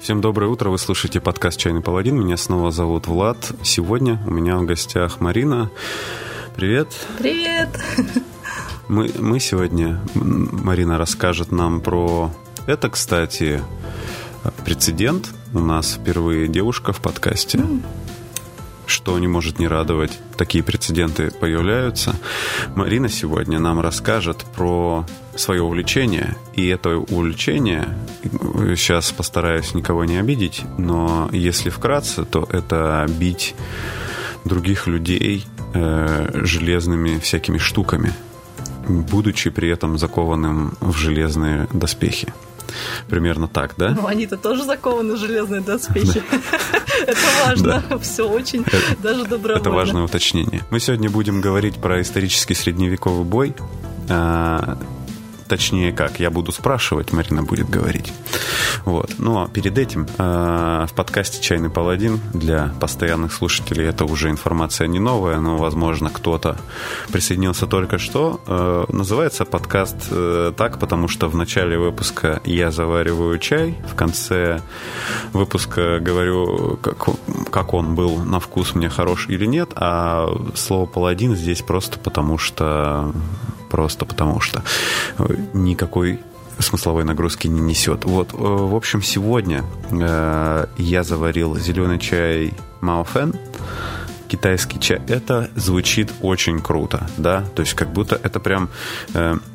Всем доброе утро, вы слушаете подкаст «Чайный паладин». Меня снова зовут Влад. Сегодня у меня в гостях Марина. Привет. Привет. Мы сегодня... Марина расскажет нам про... Это, кстати, прецедент. У нас впервые девушка в подкасте. Что не может не радовать. Такие прецеденты появляются. Марина сегодня нам расскажет про свое увлечение. И это увлечение, сейчас постараюсь никого не обидеть, но если вкратце, то это бить других людей железными всякими штуками, будучи при этом закованным в железные доспехи. Примерно так, да? Ну, они-то тоже закованы в железные доспехи. Это важно, все очень, даже добровольно. Это важное уточнение. Мы сегодня будем говорить про исторический средневековый бой. Точнее как, я буду спрашивать, Марина будет говорить. Вот. Но перед этим в подкасте «Чайный паладин» для постоянных слушателей это уже информация не новая, но, возможно, кто-то присоединился только что. Называется подкаст так, потому что в начале выпуска я завариваю чай, в конце выпуска говорю, как он был на вкус, мне хорош или нет, а слово «паладин» здесь просто потому что... никакой смысловой нагрузки не несет. Вот, в общем, сегодня я заварил зеленый чай Маофен, китайский чай. Это звучит очень круто, да? То есть как будто это прям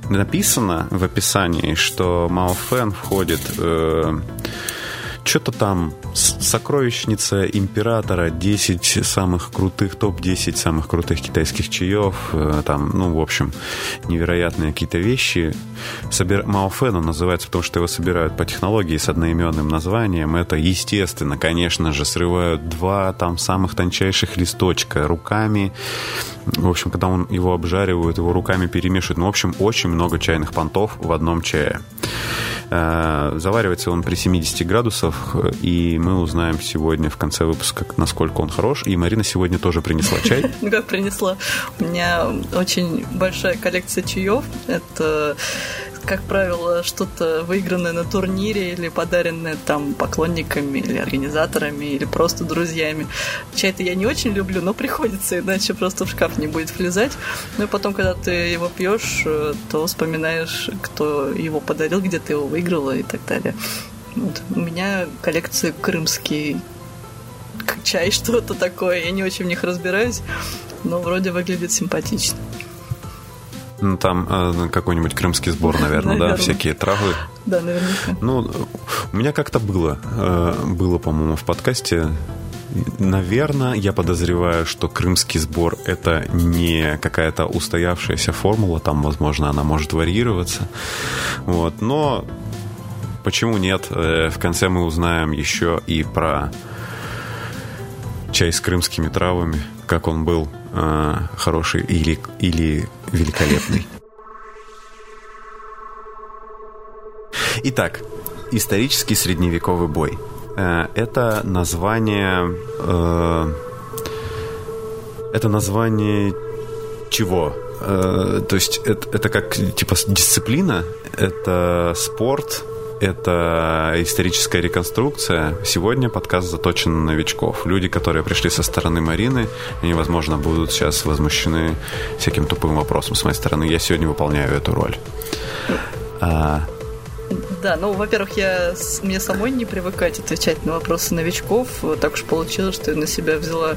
написано в описании, что Маофен входит... Что-то там сокровищница императора, 10 самых крутых, топ-10 самых крутых китайских чаев, там, ну, в общем, невероятные какие-то вещи. Маофен он называется, потому что его собирают по технологии с одноименным названием. Это, естественно, конечно же, срывают два там самых тончайших листочка руками. В общем, когда он его обжаривают, его руками перемешивают. Ну, в общем, очень много чайных понтов в одном чае. Заваривается он при 70 градусах, и мы узнаем сегодня в конце выпуска, насколько он хорош. И Марина сегодня тоже принесла чай. Ну как принесла? У меня очень большая коллекция чаев. Это, как правило, что-то выигранное на турнире или подаренное там поклонниками или организаторами или просто друзьями. Чай-то я не очень люблю, но приходится, иначе просто в шкаф не будет влезать. Ну и потом, когда ты его пьешь, то вспоминаешь, кто его подарил, где ты его выиграла и так далее. Вот. У меня коллекция крымский чай, что-то такое. Я не очень в них разбираюсь, но вроде выглядит симпатично. Ну, там какой-нибудь крымский сбор, наверное, да? Всякие травы. Да, наверняка. Ну, у меня как-то было. Было, по-моему, в подкасте. Наверное, я подозреваю, что крымский сбор – это не какая-то устоявшаяся формула. Там, возможно, она может варьироваться. Вот. Но почему нет? В конце мы узнаем еще и про чай с крымскими травами, как он был хороший или великолепный. Итак, исторический средневековый бой. Это название... Это название чего? То есть это как типа дисциплина, это спорт, это историческая реконструкция. Сегодня подкаст заточен на новичков. Люди, которые пришли со стороны Марины, они, возможно, будут сейчас возмущены всяким тупым вопросом с моей стороны. Я сегодня выполняю эту роль. Да, ну, во-первых, мне самой не привыкать отвечать на вопросы новичков. Так уж получилось, что я на себя взяла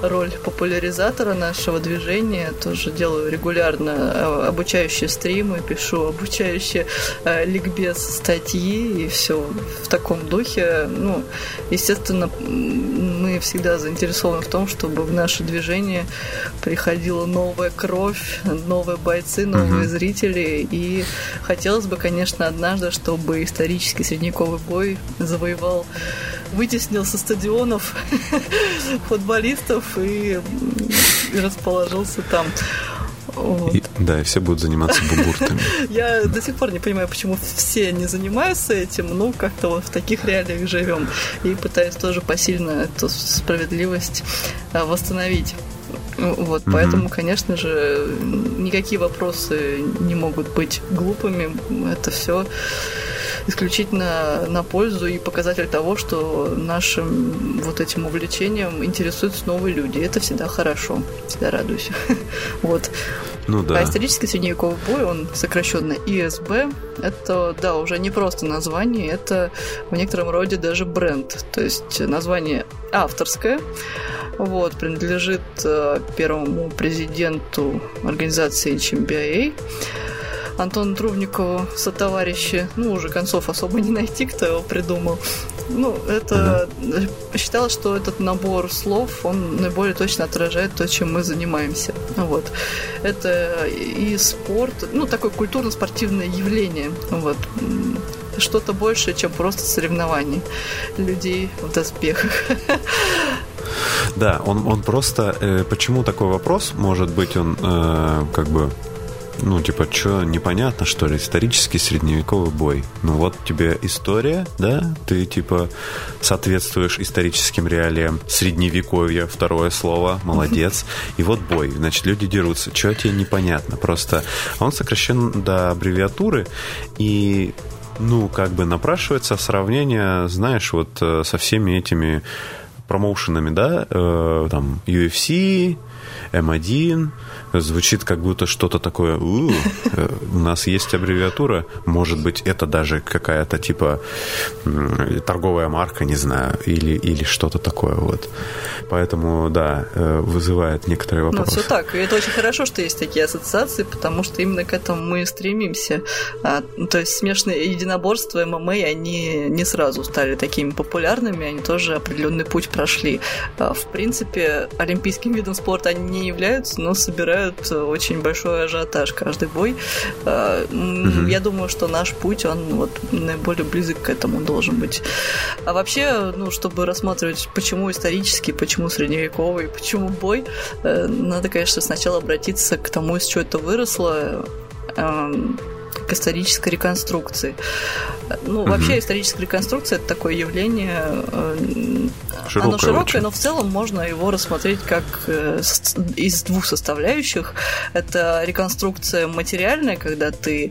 роль популяризатора нашего движения. Тоже делаю регулярно обучающие стримы, пишу обучающие ликбез статьи и все в таком духе. Ну, естественно, мы всегда заинтересованы в том, чтобы в наше движение приходила новая кровь, новые бойцы, новые зрители. И хотелось бы, конечно, однажды, чтобы исторический средневековый бой вытеснил со стадионов футболистов и расположился там. Вот. И все будут заниматься бугуртами. Я до сих пор не понимаю, почему все не занимаются этим, но как-то вот в таких реалиях живем. И пытаюсь тоже посильно эту справедливость восстановить. Вот, поэтому, конечно же, никакие вопросы не могут быть глупыми. Это все исключительно на пользу и показатель того, что нашим вот этим увлечением интересуются новые люди. Это всегда хорошо, всегда радуюсь. Вот. Ну да. А исторический средневековый бой, он сокращенно ИСБ, это, да, уже не просто название, это в некотором роде даже бренд. То есть название авторское, вот, принадлежит первому президенту организации HMBA Антону Трубникову, сотоварищи, ну, уже концов особо не найти, кто его придумал. Ну, это... Считалось, что этот набор слов, он наиболее точно отражает то, чем мы занимаемся. Вот. Это и спорт, ну, такое культурно-спортивное явление. Вот. Что-то большее, чем просто соревнования людей в доспехах. Да, он просто... Почему такой вопрос? Может быть, он как бы... Ну, типа, что, непонятно, что ли? Исторический средневековый бой. Ну, вот тебе история, да? Ты, типа, соответствуешь историческим реалиям. Средневековье, второе слово, молодец. И вот бой, значит, люди дерутся. Чего тебе непонятно? Просто он сокращен до аббревиатуры. И, ну, как бы напрашивается сравнение, знаешь, вот со всеми этими промоушенами, да? Там, UFC... M1, звучит как будто что-то такое, у нас есть аббревиатура, может быть, это даже какая-то типа торговая марка, не знаю, или что-то такое, вот. Поэтому, да, вызывает некоторые вопросы. Ну, все так, и это очень хорошо, что есть такие ассоциации, потому что именно к этому мы стремимся. То есть смешанные единоборства, ММА, они не сразу стали такими популярными, они тоже определенный путь прошли. В принципе, олимпийским видом спорта они не являются, но собирают очень большой ажиотаж каждый бой. Я думаю, что наш путь, он вот наиболее близок к этому должен быть. А вообще, ну, чтобы рассматривать, почему исторический, почему средневековый, почему бой, надо, конечно, сначала обратиться к тому, из чего это выросло, к исторической реконструкции. Ну, вообще, историческая реконструкция – это такое явление, оно широкое, но в целом можно его рассмотреть как из двух составляющих. Это реконструкция материальная, когда ты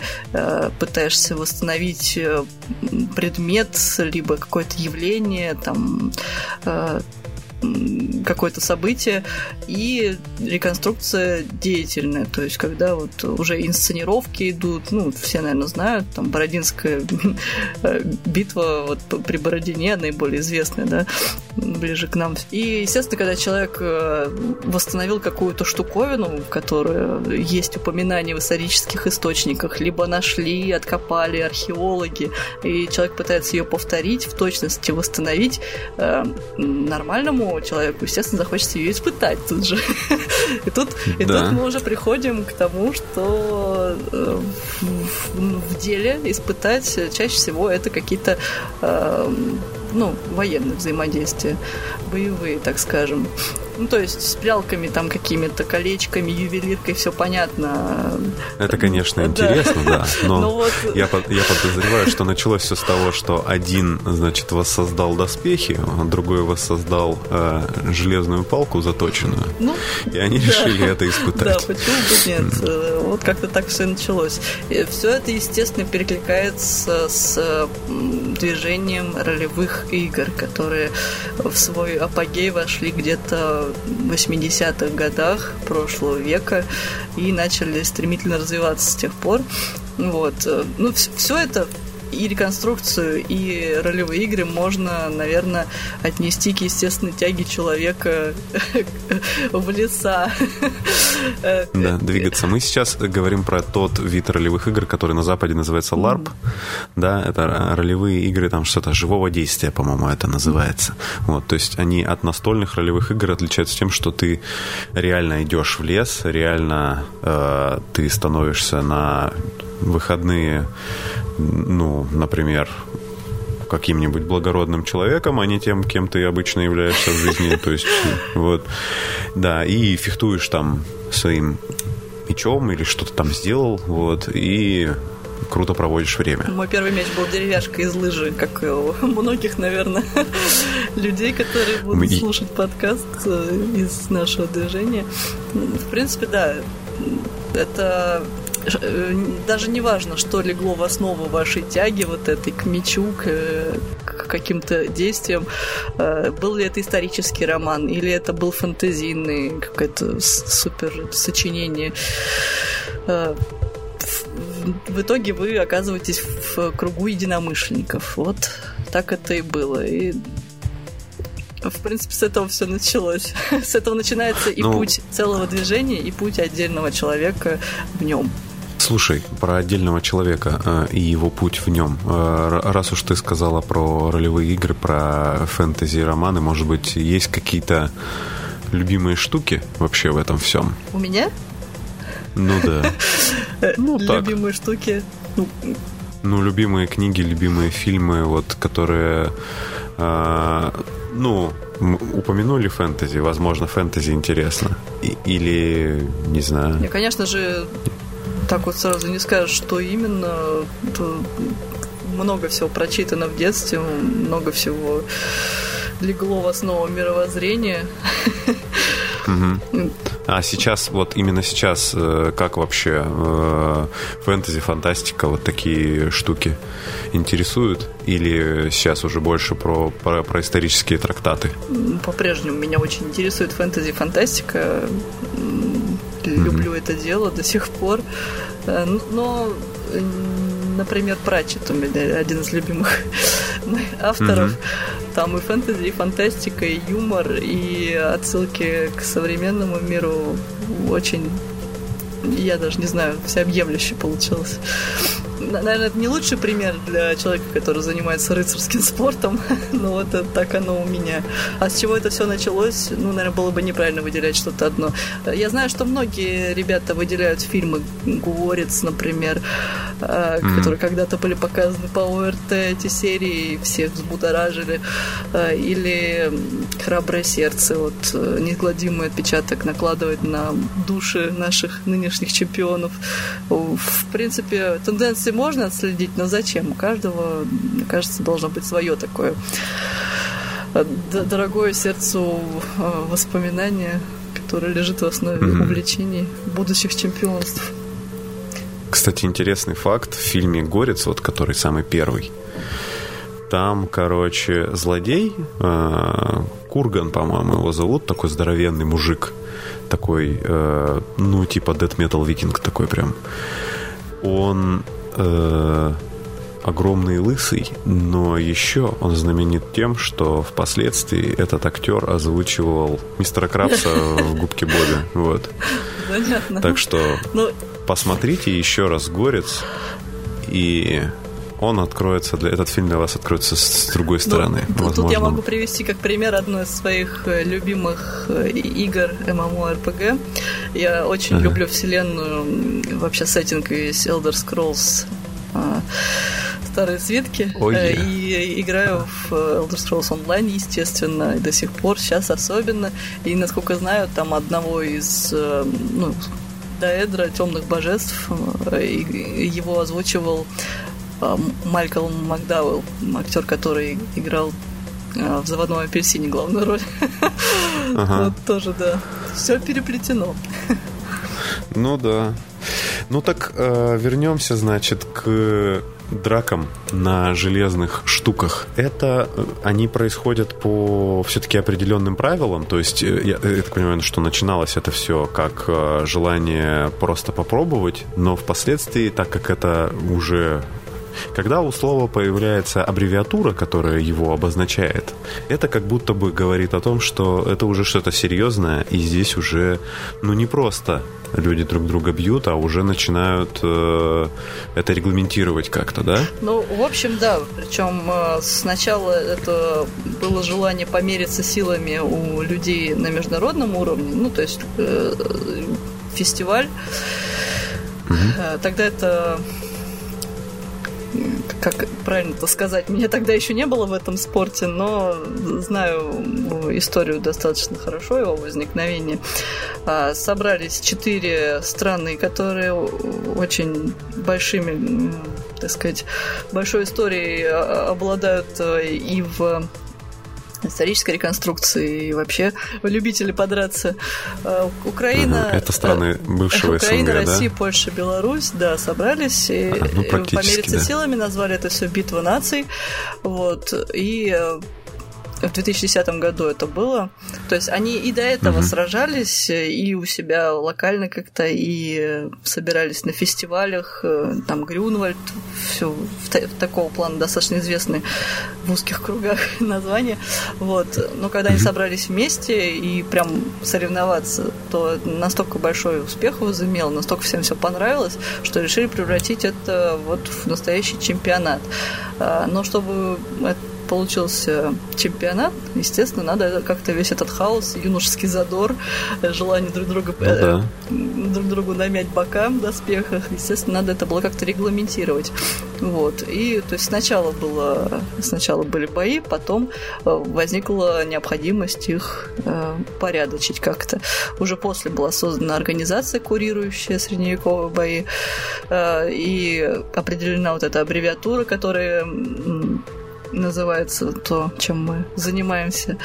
пытаешься восстановить предмет, либо какое-то явление, там, какое-то событие, и реконструкция деятельная, то есть когда вот уже инсценировки идут, ну, все, наверное, знают, там, Бородинская битва вот при Бородине, наиболее известная, да, ближе к нам. И, естественно, когда человек восстановил какую-то штуковину, которая есть упоминание в исторических источниках, либо нашли, откопали археологи, и человек пытается ее повторить, в точности восстановить нормальному человеку, естественно, захочется ее испытать тут же. И тут мы уже приходим к тому, что в деле испытать чаще всего это какие-то военные взаимодействия, боевые, так скажем. Ну, то есть с прялками, там, какими-то колечками, ювелиркой, все понятно. Это, конечно, интересно, да. Но вот... я подозреваю, что началось все с того, что один, значит, воссоздал доспехи, а другой воссоздал железную палку заточенную. Ну, и они решили это испытать. Да, почему бы нет? Вот как-то так все и началось. Все это, естественно, перекликается с движением ролевых игр, которые в свой апогей вошли где-то в 80-х годах прошлого века и начали стремительно развиваться с тех пор. Вот. Ну, все это, и реконструкцию, и ролевые игры можно, наверное, отнести к естественной тяге человека в леса. Да, двигаться. Мы сейчас говорим про тот вид ролевых игр, который на Западе называется LARP. Да, это ролевые игры, там что-то живого действия, по-моему, это называется. Вот, то есть они от настольных ролевых игр отличаются тем, что ты реально идешь в лес, реально ты становишься на выходные, ну, например, каким-нибудь благородным человеком, а не тем, кем ты обычно являешься в жизни. То есть, вот, да, и фехтуешь там своим мечом или что-то там сделал, вот, и круто проводишь время. Мой первый меч был деревяшка из лыжи, как у многих, наверное, людей, которые будут слушать подкаст из нашего движения. В принципе, да, это... даже не важно, что легло в основу вашей тяги вот этой к мечу, к каким-то действиям. Был ли это исторический роман, или это был фэнтезийный какое-то супер сочинение. В итоге вы оказываетесь в кругу единомышленников. Вот так это и было. И, в принципе, с этого все началось. С этого начинается и путь целого движения, и путь отдельного человека в нем. Слушай, про отдельного человека и его путь в нем. Раз уж ты сказала про ролевые игры, про фэнтези-романы, может быть, есть какие-то любимые штуки вообще в этом всем? У меня? Ну да. Ну, любимые так. Штуки. Ну, любимые книги, любимые фильмы, вот, которые, упомянули фэнтези. Возможно, фэнтези интересно. Или, не знаю. Я, конечно же, так вот сразу не скажешь, что именно. Много всего прочитано в детстве, много всего легло в основу мировоззрения. Угу. А сейчас, вот именно сейчас, как вообще фэнтези, фантастика, вот такие штуки интересуют? Или сейчас уже больше про исторические трактаты? По-прежнему меня очень интересует фэнтези, фантастика. Люблю это дело до сих пор. Но, например, Пратчетт у меня один из любимых авторов. Там и фэнтези, и фантастика, и юмор, и отсылки к современному миру. Очень, я даже не знаю, всеобъемлюще получилось. Наверное, это не лучший пример для человека, который занимается рыцарским спортом, но вот это, так оно у меня. А с чего это все началось? Наверное, было бы неправильно выделять что-то одно. Я знаю, что многие ребята выделяют фильмы «Горец», например, которые когда-то были показаны по ОРТ, эти серии, всех взбудоражили. Или «Храброе сердце», вот неизгладимый отпечаток накладывает на души наших нынешних чемпионов. В принципе, тенденция можно отследить, но зачем? У каждого, мне кажется, должно быть свое такое дорогое сердцу воспоминание, которое лежит в основе увлечений будущих чемпионств. Кстати, интересный факт. В фильме «Горец», вот который самый первый, там, короче, злодей, Курган, по-моему, его зовут, такой здоровенный мужик, такой, типа дэт-метал-викинг такой прям. Он... огромный лысый, но еще он знаменит тем, что впоследствии этот актер озвучивал мистера Крабса в «Губке Бобе». Вот. Понятно. Так что посмотрите еще раз «Горец», и он откроется, этот фильм для вас откроется с другой стороны. Тут я могу привести как пример одну из своих любимых игр MMORPG. Я очень люблю вселенную, вообще сеттинг весь Elder Scrolls, старые свитки, и играю в Elder Scrolls онлайн, естественно, и до сих пор, сейчас особенно. И, насколько знаю, там одного из... Даэдра, темных божеств, его озвучивал Майкл Макдауэлл, актер, который играл в «Заводном апельсине» главную роль. Ага. Вот тоже, да. Все переплетено. Ну да. Ну так вернемся, значит, к дракам на железных штуках. Это они происходят по все-таки определенным правилам. То есть, я так понимаю, что начиналось это все как желание просто попробовать, но впоследствии, так как это уже... Когда у слова появляется аббревиатура, которая его обозначает, это как будто бы говорит о том, что это уже что-то серьезное, и здесь уже, не просто люди друг друга бьют, а уже начинают это регламентировать как-то, да? В общем, да. Причем сначала это было желание помериться силами у людей на международном уровне, то есть фестиваль. Угу. Тогда это... Как правильно-то сказать? Меня тогда еще не было в этом спорте, но знаю историю достаточно хорошо, его возникновение. Собрались 4 страны, которые очень большими, так сказать, большой историей обладают и в исторической реконструкции и вообще любители подраться. Украина... Это страны бывшего СНГ, Украина, да? Россия, Польша, Беларусь, да, собрались и помериться силами, назвали это все «Битва наций». Вот, и... В 2010 году это было. То есть они и до этого сражались, и у себя локально как-то, и собирались на фестивалях, там Грюнвальд, все такого плана достаточно известные в узких кругах названия. Вот. Но когда они собрались вместе и прям соревноваться, то настолько большой успех возымел, настолько всем все понравилось, что решили превратить это вот в настоящий чемпионат. Но чтобы получился чемпионат, естественно, надо как-то весь этот хаос, юношеский задор, желание друг другу намять бока в доспехах, естественно, надо это было как-то регламентировать. Вот. И то есть сначала были бои, потом возникла необходимость их порядочить как-то. Уже после была создана организация, курирующая средневековые бои, и определена вот эта аббревиатура, которая называется то, чем мы занимаемся.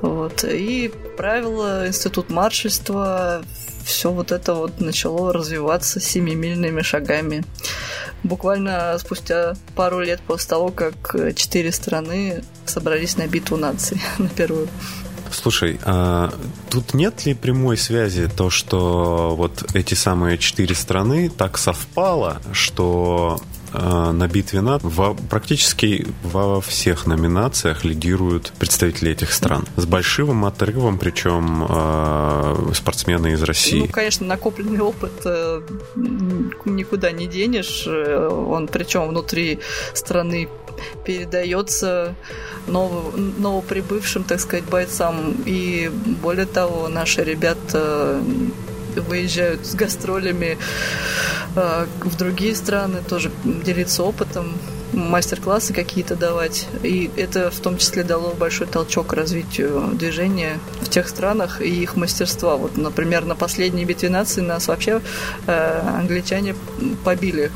Вот. И правила, институт маршальства, все вот это вот начало развиваться семимильными шагами. Буквально спустя пару лет после того, как 4 страны собрались на битву наций, на первую. Слушай, а тут нет ли прямой связи то, что вот эти самые 4 страны так совпало, что... на битве наций практически во всех номинациях лидируют представители этих стран. С большим отрывом, причем спортсмены из России. Ну, конечно, накопленный опыт никуда не денешь. Он, причем, внутри страны передается новоприбывшим, так сказать, бойцам. И более того, наши ребята выезжают с гастролями в другие страны, тоже делиться опытом, мастер-классы какие-то давать. И это в том числе дало большой толчок развитию движения в тех странах и их мастерства. Вот, например, на последней битве наций нас вообще англичане побили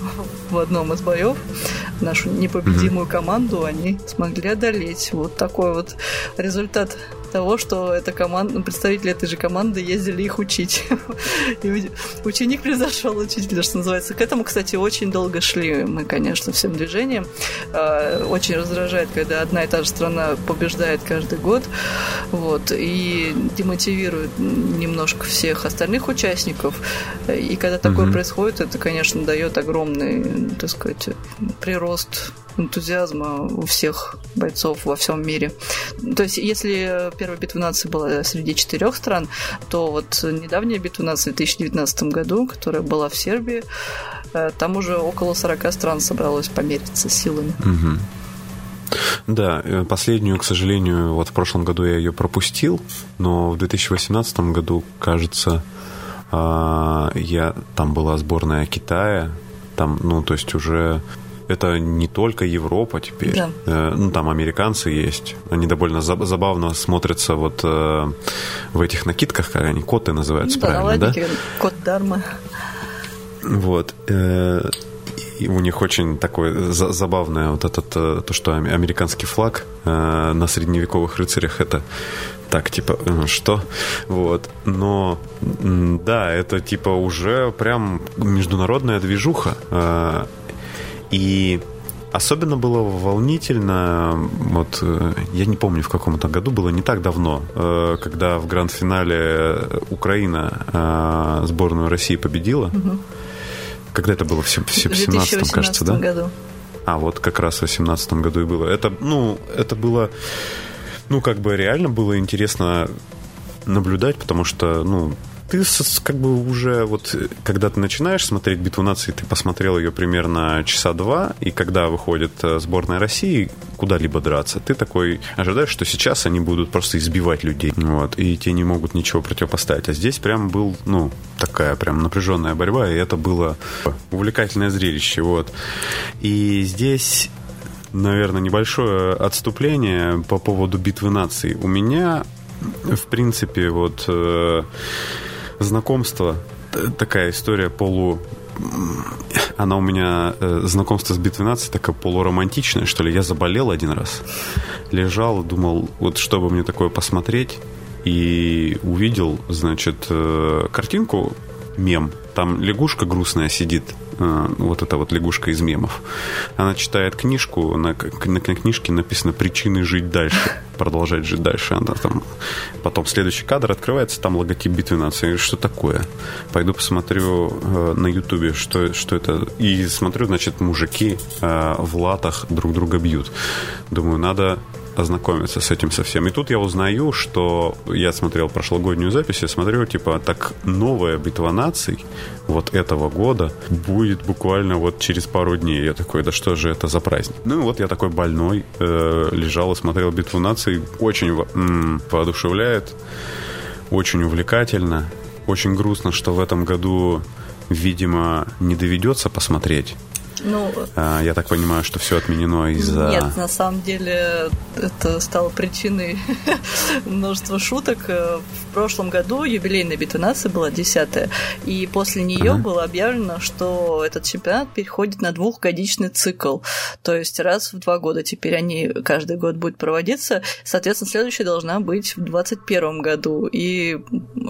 в одном из боев. Нашу непобедимую команду они смогли одолеть. Вот такой вот результат того, что эта команда, представители этой же команды ездили их учить. И ученик превзошел учителя, что называется. К этому, кстати, очень долго шли мы, конечно, всем движением. Очень раздражает, когда одна и та же страна побеждает каждый год. Вот. И демотивирует немножко всех остальных участников. И когда такое происходит, это, конечно, дает огромный, так сказать, прирост энтузиазма у всех бойцов во всем мире. То есть, если первая битва наций была среди 4 стран, то вот недавняя битва наций в 2019 году, которая была в Сербии, там уже около 40 стран собралось помериться силами. Да, последнюю, к сожалению, вот в прошлом году я ее пропустил, но в 2018 году, кажется, там была сборная Китая, там, ну, то есть уже... Это не только Европа теперь. Да. Ну, там американцы есть. Они довольно забавно смотрятся вот в этих накидках, как они, коты называются, ну, правильно, да? Да, кот Дарма. Вот. И у них очень такое забавное вот этот, то, что американский флаг на средневековых рыцарях, это так, типа, что? Вот. Но, да, это типа уже прям международная движуха. И особенно было волнительно, вот я не помню, в каком это году, было не так давно, когда в гранд-финале Украина сборную России победила. Когда это было? В 2017, кажется, да? В 2018 году. А, вот как раз в 2018 году и было. Это было, ну, как бы реально было интересно наблюдать, потому что, ну... Ты как бы уже вот, когда ты начинаешь смотреть «Битву наций», ты посмотрел ее примерно часа 2, и когда выходит сборная России куда-либо драться, ты такой ожидаешь, что сейчас они будут просто избивать людей, вот, и те не могут ничего противопоставить. А здесь прям был, ну, такая прям напряженная борьба, и это было увлекательное зрелище, вот. И здесь, наверное, небольшое отступление по поводу «Битвы наций». У меня, в принципе, вот... знакомство, такая история Она у меня, знакомство с битвой наций, такая полуромантичная, что ли. Я заболел один раз, лежал, думал, вот чтобы мне такое посмотреть. И увидел, значит, картинку, мем. Там лягушка грустная сидит, вот эта вот лягушка из мемов. Она читает книжку, на книжке написано «Причины жить дальше», продолжать жить дальше. Она там, потом следующий кадр открывается, там логотип битвы наций. Что такое? Пойду посмотрю на ютубе, что это. И смотрю, значит, мужики в латах друг друга бьют. Думаю, надо ознакомиться с этим совсем. И тут я узнаю, что я смотрел прошлогоднюю запись, я смотрю, типа, так новая битва наций вот этого года будет буквально вот через пару дней. Я такой, да что же это за праздник? Ну и вот я такой больной лежал и смотрел битву наций. Очень воодушевляет, очень увлекательно, очень грустно, что в этом году, видимо, не доведется посмотреть. Ну, я так понимаю, что все отменено из-за... Нет, на самом деле это стало причиной множества шуток. В прошлом году юбилейная битва наций была 10-я, и после нее было объявлено, что этот чемпионат переходит на двухгодичный цикл. То есть раз в 2 года теперь они каждый год будут проводиться. Соответственно, следующая должна быть в 2021 году. И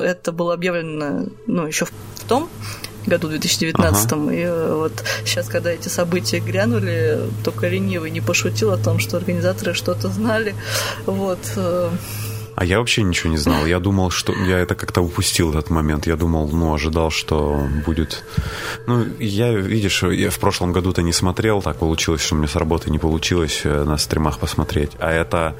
это было объявлено, ну, еще в том году 2019. И вот сейчас, когда эти события грянули, только ленивый не пошутил о том, что организаторы что-то знали. Вот. А я вообще ничего не знал. Я думал, что... Я это как-то упустил, этот момент. Я думал, ну, ожидал, что будет... Ну, я, видишь, я в прошлом году-то не смотрел. Так получилось, что мне с работы не получилось на стримах посмотреть. А это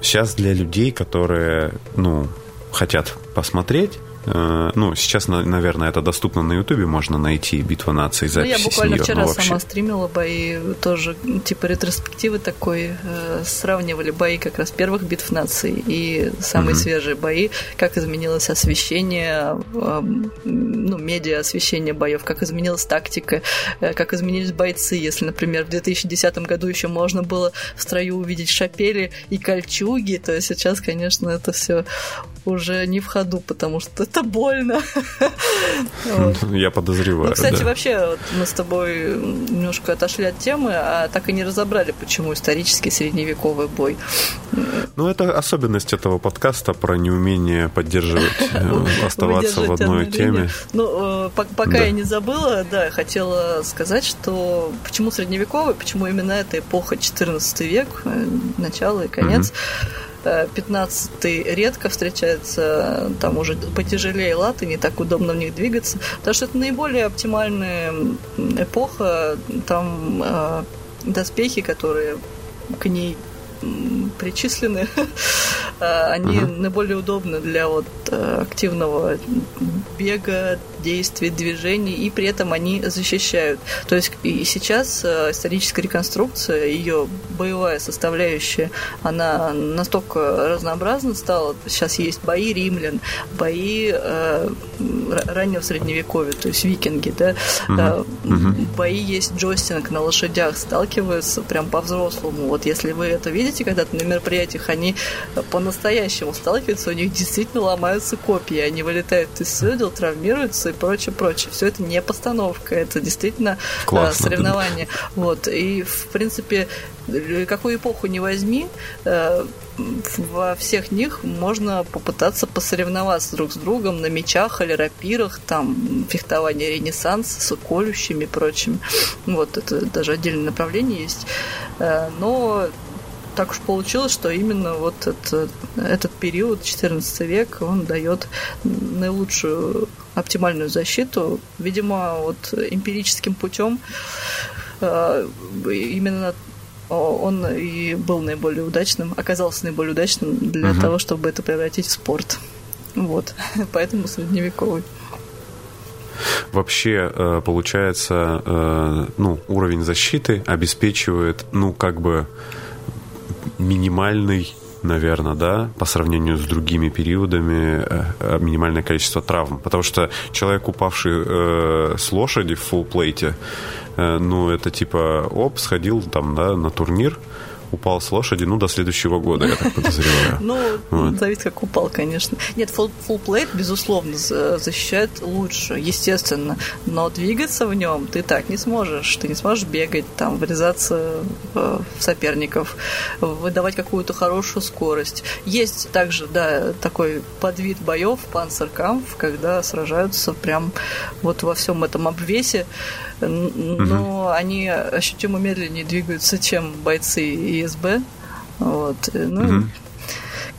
сейчас для людей, которые, ну, хотят посмотреть. Ну, сейчас, наверное, это доступно на Ютубе, можно найти «Битва наций», записи с нее. Ну, я буквально вчера сама стримила бои, тоже, типа, ретроспективы такой, сравнивали бои как раз первых битв наций и самые свежие бои, как изменилось освещение, ну, медиа освещение боев, как изменилась тактика, как изменились бойцы. Если, например, в 2010 году еще можно было в строю увидеть шапели и кольчуги, то сейчас, конечно, это все уже не в ходу, потому что это больно. Я подозреваю. Ну, кстати, вообще, вот мы с тобой немножко отошли от темы, а так и не разобрали, почему исторический средневековый бой. Ну, это особенность этого подкаста про неумение поддерживать, оставаться в одной теме. Ну, пока я не забыла, да, хотела сказать, что почему средневековый, почему именно эта эпоха, 14 век, начало и конец. 15-й редко встречается, там уже потяжелее латы, не так удобно в них двигаться, потому что это наиболее оптимальная эпоха, там доспехи, которые к ней причислены, они наиболее удобны для вот активного бега, действий, движений, и при этом они защищают. То есть и сейчас историческая реконструкция, ее боевая составляющая, она настолько разнообразна стала. Сейчас есть бои римлян, бои раннего средневековья, то есть викинги, да, бои есть джойстинг на лошадях, сталкиваются прям по-взрослому. Вот если вы это видите когда-то на мероприятиях, они по-настоящему сталкиваются, у них действительно ломаются копья, они вылетают из седел, травмируются и прочее. Все это не постановка, это действительно классно, соревнование. Да. Вот. И, в принципе, какую эпоху не возьми, во всех них можно попытаться посоревноваться друг с другом на мечах или рапирах, там, фехтование Ренессанса с колющими и прочим. Вот, это даже отдельное направление есть. Но так уж получилось, что именно вот этот период, 14 век, он дает наилучшую оптимальную защиту. Видимо, вот эмпирическим путем именно он и был наиболее удачным, оказался наиболее удачным для того, чтобы это превратить в спорт. Вот, поэтому средневековый. Вообще, получается, ну, уровень защиты обеспечивает, ну, как бы минимальный, наверное, да, по сравнению с другими периодами, минимальное количество травм. Потому что человек, упавший с лошади в фулл-плейте, ну, это типа, оп, сходил там, да, на турнир, упал с лошади, ну, до следующего года, я так подозреваю. Ну, зависит, как упал, конечно. Нет, фулл-плейт, безусловно, защищает лучше, естественно, но двигаться в нем ты так не сможешь. Ты не сможешь бегать, там, врезаться в соперников, выдавать какую-то хорошую скорость. Есть также, да, такой подвид боев, панцеркамф, когда сражаются прям вот во всем этом обвесе, но они ощутимо медленнее двигаются, чем бойцы ИСБ. Вот. Ну,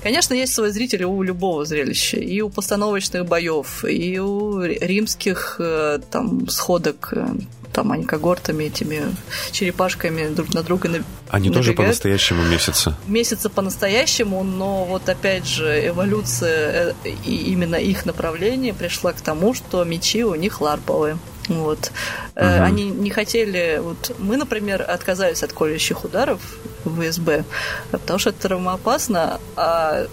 конечно, есть свои зрители у любого зрелища. И у постановочных боев, и у римских там, сходок. Там они когортами, этими черепашками друг на друга они набегают. Тоже по-настоящему месяца? Месяца по-настоящему, но вот опять же эволюция именно их направления пришла к тому, что мечи у них ларповые. Вот. Они не хотели... Вот мы, например, отказались от колющих ударов в СБ, потому что это травмоопасно, а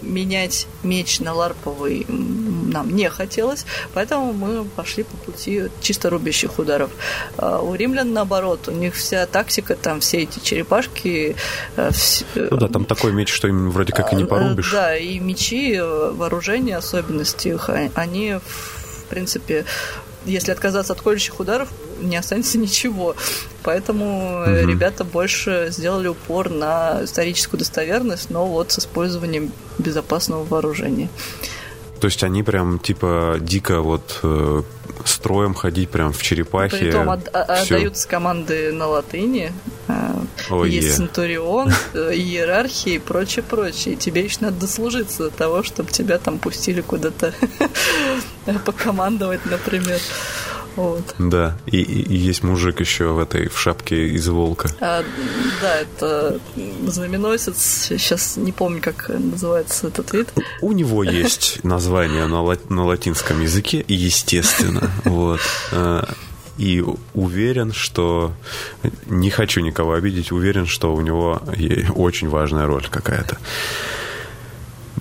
менять меч на ларповый нам не хотелось, поэтому мы пошли по пути чисто рубящих ударов. А у римлян, наоборот, у них вся тактика, там все эти черепашки... Ну да, там такой меч, что им вроде как и не порубишь. Да, и мечи, вооружение, особенности их, они, в принципе... Если отказаться от колющих ударов, не останется ничего. Поэтому ребята больше сделали упор на историческую достоверность, но вот с использованием безопасного вооружения. То есть они прям типа дико вот строем ходить прям в черепахе. Притом отдаются команды на латыни. Есть центурион, иерархия и прочее-прочее. Тебе еще надо дослужиться до того, чтобы тебя там пустили куда-то покомандовать, например. Вот. Да, и есть мужик еще в шапке из волка. Да, это знаменосец. Сейчас не помню, как называется этот вид. У него есть название на латинском языке, естественно. Вот. И уверен, что... Не хочу никого обидеть. Уверен, что у него очень важная роль какая-то.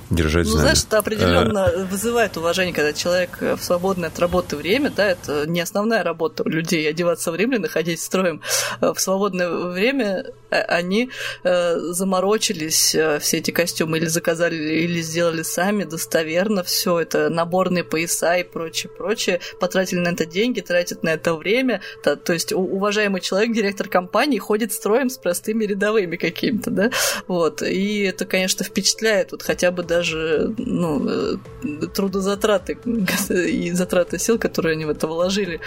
Держать знамя. Ну, знаешь, это определенно вызывает уважение, когда человек в свободное от работы время, да, это не основная работа у людей, одеваться в римлян, ходить строем. В свободное время они заморочились, все эти костюмы или заказали, или сделали сами, достоверно все это, наборные пояса и прочее-прочее, потратили на это деньги, тратят на это время, то есть уважаемый человек, директор компании, ходит строем с простыми рядовыми какими-то, да, вот, и это, конечно, впечатляет, вот хотя бы даже трудозатраты и затраты сил, которые они в это вложили.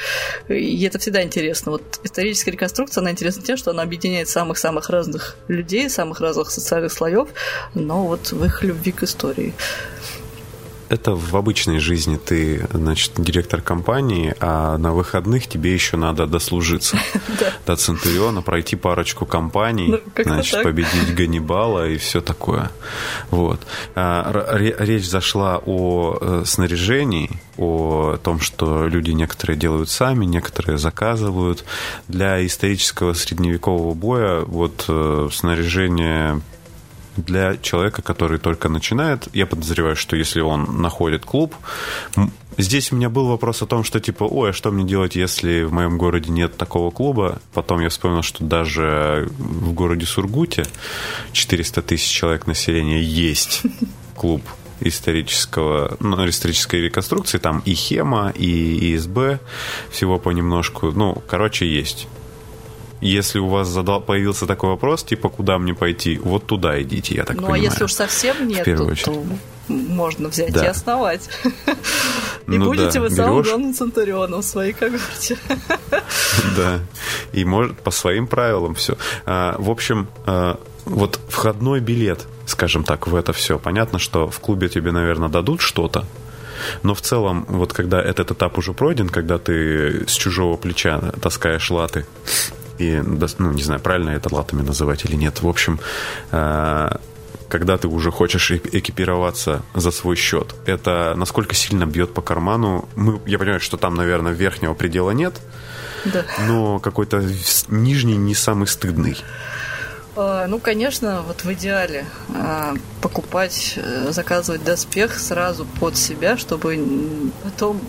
И это всегда интересно. Вот историческая реконструкция, она интересна тем, что она объединяет самых-самых разных людей, самых разных социальных слоев, но вот в их любви к истории. Это в обычной жизни ты, значит, директор компании, а на выходных тебе еще надо дослужиться до Центуриона, пройти парочку компаний, значит, победить Ганнибала и все такое. Вот. Речь зашла о снаряжении, о том, что люди некоторые делают сами, некоторые заказывают. Для исторического средневекового боя вот снаряжение... Для человека, который только начинает, я подозреваю, что если он находит клуб... Здесь у меня был вопрос о том, что типа, ой, а что мне делать, если в моем городе нет такого клуба? Потом я вспомнил, что даже в городе Сургуте 400 тысяч человек населения есть клуб исторической реконструкции. Там и Хема, и ИСБ, всего понемножку. Ну, короче, есть. Если у вас появился такой вопрос, типа, куда мне пойти, вот туда идите, я так понимаю. Ну, а если уж совсем нет, то можно взять и основать. И будете вы самым главным центурионом в своей когорте. Да, и может по своим правилам все. В общем, вот входной билет, скажем так, в это все. Понятно, что в клубе тебе, наверное, дадут что-то. Но в целом, вот когда этот этап уже пройден, когда ты с чужого плеча таскаешь латы, и, ну, не знаю, правильно это латами называть или нет. В общем, когда ты уже хочешь экипироваться за свой счет, это насколько сильно бьет по карману. Я понимаю, что там, наверное, верхнего предела нет, но какой-то нижний не самый стыдный. Ну, конечно, вот в идеале покупать, заказывать доспех сразу под себя, чтобы потом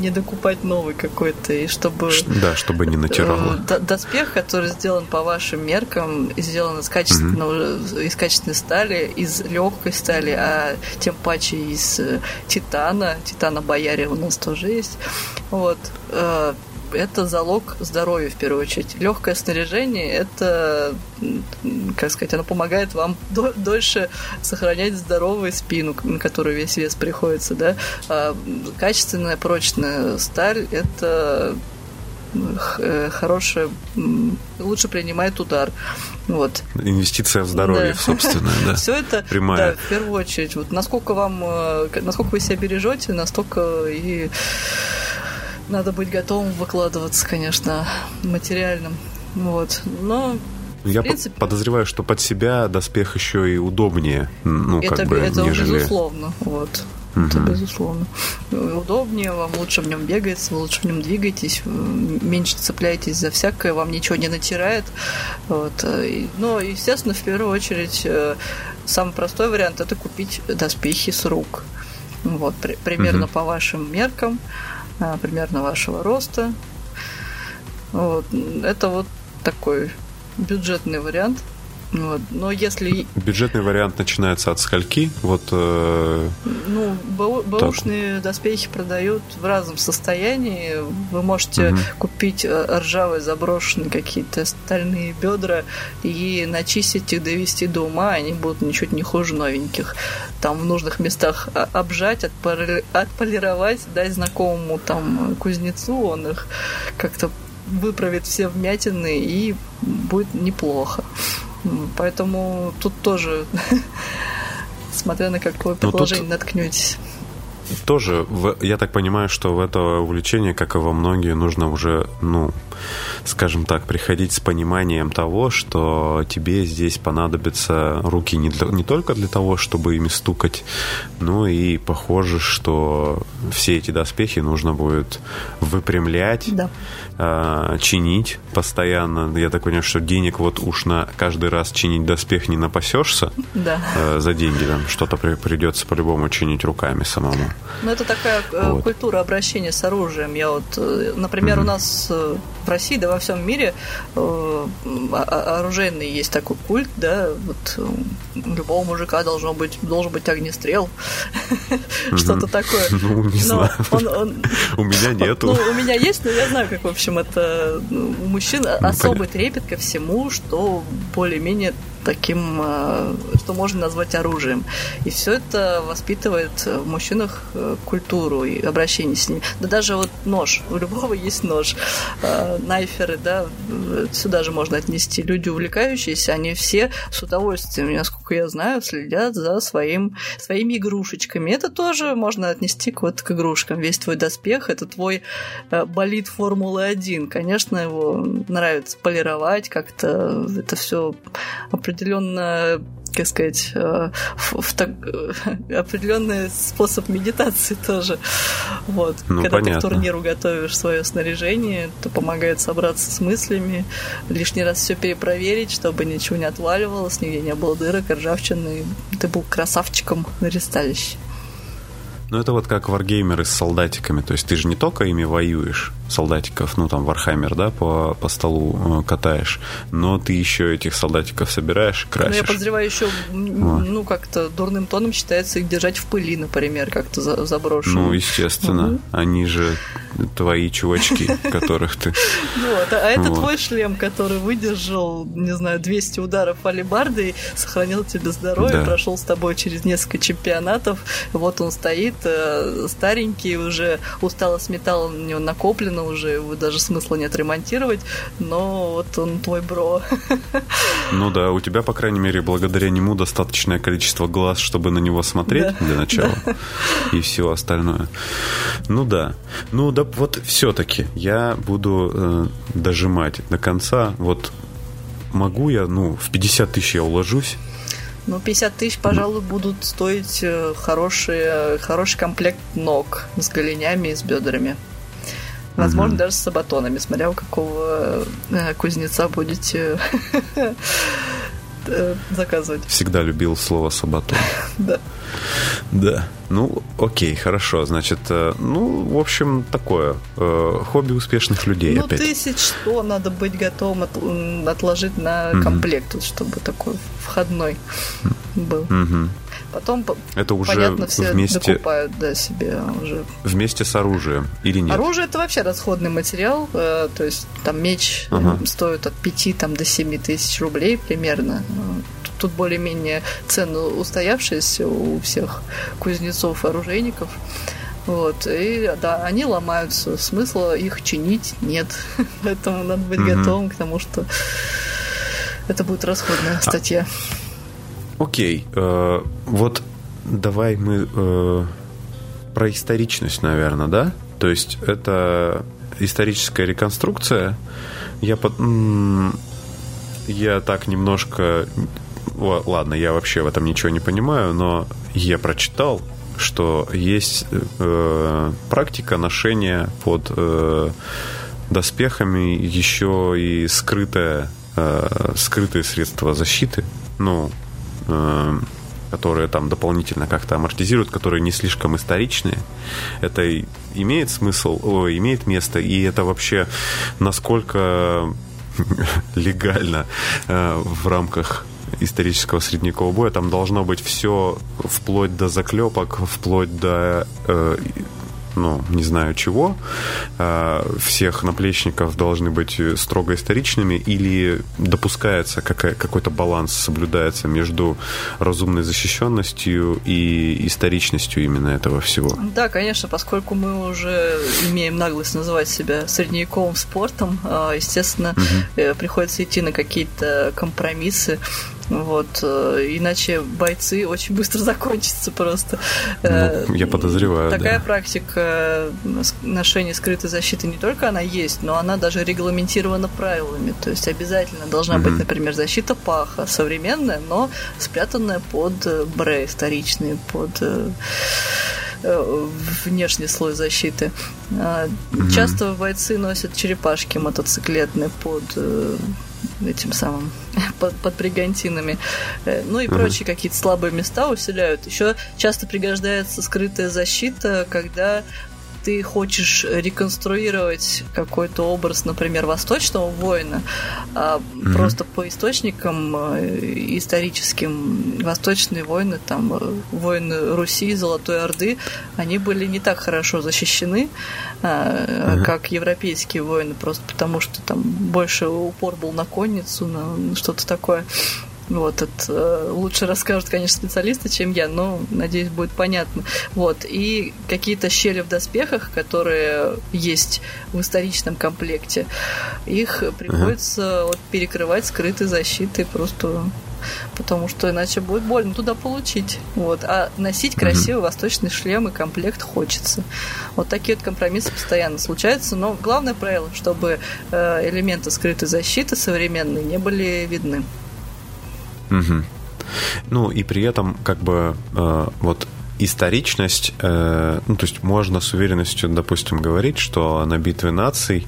не докупать новый какой-то, и чтобы... Да, чтобы не натирало. Доспех, который сделан по вашим меркам, сделан из качественной стали, из легкой стали, а тем паче из титана, титана-боярия у нас тоже есть, вот. Это залог здоровья в первую очередь. Легкое снаряжение, это, как сказать, оно помогает вам дольше сохранять здоровую спину, на которую весь вес приходится, да. А качественная, прочная сталь, это хорошее, лучше принимает удар. Вот. Инвестиция в здоровье, да. Собственно, да. Все это, прямая. Да, в первую очередь. Вот насколько вам, насколько вы себя бережете, настолько и надо быть готовым выкладываться, конечно, материальным. Вот. Но я подозреваю, что под себя доспех еще и удобнее. Ну, это, как бы, это нежели... безусловно. Вот. Это безусловно. Удобнее, вам лучше в нем бегается, вы лучше в нем двигаетесь, меньше цепляетесь за всякое, вам ничего не натирает. Вот. Но, естественно, в первую очередь, самый простой вариант – это купить доспехи с рук. Вот. Примерно по вашим меркам. Примерно вашего роста. Вот. Это вот такой бюджетный вариант. Вот. Но если... Бюджетный вариант начинается от скольки? Вот, ну, бэушные доспехи продают в разном состоянии. Вы можете купить ржавые, заброшенные какие-то стальные бедра и начистить их, довести до ума. Они будут ничуть не хуже новеньких. Там в нужных местах обжать, отполировать, дать знакомому там кузнецу. Он их как-то выправит, все вмятины, и будет неплохо. Поэтому тут тоже, смотря на какое предложение наткнетесь. Тоже, я так понимаю, что в это увлечение, как и во многие, нужно уже, ну, скажем так, приходить с пониманием того, что тебе здесь понадобятся руки не только для того, чтобы ими стукать, но и похоже, что все эти доспехи нужно будет выпрямлять, чинить постоянно. Я так понимаю, что денег вот уж на каждый раз чинить доспех не напасешься за деньги. Там что-то придется по-любому чинить руками самому. Ну, это такая вот культура обращения с оружием. Я вот, например, у нас в России, да во всем мире оружейный есть такой культ, да, вот у любого мужика должен быть огнестрел, что-то такое. Ну, не знаю. У меня нету. Ну, у меня есть, но я знаю, как, в общем, это у мужчин особый трепет ко всему, что более-менее таким, что можно назвать оружием. И все это воспитывает в мужчинах культуру и обращение с ними. Да даже вот нож. У любого есть нож. Найферы, да, сюда же можно отнести. Люди увлекающиеся, они все с удовольствием, насколько я знаю, следят за своими игрушечками. Это тоже можно отнести к игрушкам. Весь твой доспех, это твой болид Формулы-1. Конечно, его нравится полировать, как-то это все определенно, как сказать, определенный способ медитации тоже. Вот. Ну, когда понятно. Ты к турниру готовишь свое снаряжение, то помогает собраться с мыслями, лишний раз все перепроверить, чтобы ничего не отваливалось, нигде не было дырок, ржавчины, и ты был красавчиком на ресталище. Ну, это вот как варгеймеры с солдатиками. То есть ты же не только ими воюешь, солдатиков, ну, там, Вархаммер, да, по столу катаешь, но ты еще этих солдатиков собираешь, красишь. Ну, я подозреваю, еще, ну, как-то дурным тоном считается их держать в пыли, например, как-то заброшено. Ну, естественно. Они же твои чувачки, которых ты... Вот, а это твой шлем, который выдержал, не знаю, 200 ударов алебарды, сохранил тебе здоровье, прошел с тобой через несколько чемпионатов, вот он стоит, старенький уже, усталость металла на него накоплена уже, его даже смысла нет ремонтировать, но вот он твой бро. Ну да, у тебя, по крайней мере, благодаря нему достаточное количество глаз, чтобы на него смотреть для начала и все остальное. Ну да. Ну да, вот все-таки я буду дожимать до конца. Вот могу я, ну, в 50 тысяч я уложусь. Ну, 50 тысяч, пожалуй, будут стоить хороший комплект ног с голенями и с бедрами. Возможно, даже с сабатонами, смотря у какого кузнеца будете заказывать. Всегда любил слово сабатон. Да. Да. Ну, окей, хорошо. Значит, ну, в общем, такое. Хобби успешных людей. Ну, опять. 1100 надо быть готовым отложить на комплект, чтобы такой входной был. Потом, это уже понятно, все вместе... докупают себе уже. Вместе с оружием или нет? Оружие — это вообще расходный материал. То есть там меч стоит от 5 до 7 тысяч рублей примерно. Тут более-менее цены устоявшиеся у всех кузнецов и оружейников. Вот. И да, они ломаются. Смысла их чинить нет. Поэтому надо быть готовым к тому, что это будет расходная статья. Окей. Вот давай мы про историчность, наверное, да? То есть это историческая реконструкция. Я так немножко... Ладно, я вообще в этом ничего не понимаю, но я прочитал, что есть практика ношения под доспехами еще и скрытые средства защиты, ну, которые там дополнительно как-то амортизируют, которые не слишком историчные. Это имеет смысл, имеет место, и это вообще насколько легально в рамках исторического средневекового боя. Там должно быть все вплоть до заклепок, вплоть до не знаю чего. Всех наплечников должны быть строго историчными, или допускается какой-то баланс, соблюдается между разумной защищенностью и историчностью именно этого всего? Да, конечно, поскольку мы уже имеем наглость называть себя средневековым спортом, естественно, приходится идти на какие-то компромиссы. Вот, иначе бойцы очень быстро закончатся просто. Ну, я подозреваю. Такая практика ношения скрытой защиты, не только она есть, но она даже регламентирована правилами. То есть обязательно должна быть, например, защита паха, современная, но спрятанная под бре историчные, под внешний слой защиты. Часто бойцы носят черепашки мотоциклетные под этим самым, под бригантинами. Ну и прочие какие-то слабые места усиляют. Еще часто пригождается скрытая защита, когда ты хочешь реконструировать какой-то образ, например, восточного воина, а просто по источникам историческим восточные войны, там, войны Руси, Золотой Орды, они были не так хорошо защищены, как европейские войны, просто потому что там больше упор был на конницу, на что-то такое. Вот, это лучше расскажут, конечно, специалисты, чем я, но, надеюсь, будет понятно. Вот, и какие-то щели в доспехах, которые есть в историчном комплекте, их приходится перекрывать скрытой защитой просто, потому что иначе будет больно туда получить. Вот. А носить красивый восточный шлем и комплект хочется. Вот такие вот компромиссы постоянно случаются, но главное правило, чтобы элементы скрытой защиты современные не были видны. Угу. Ну и при этом как бы вот историчность, ну то есть можно с уверенностью, допустим, говорить, что на битве наций,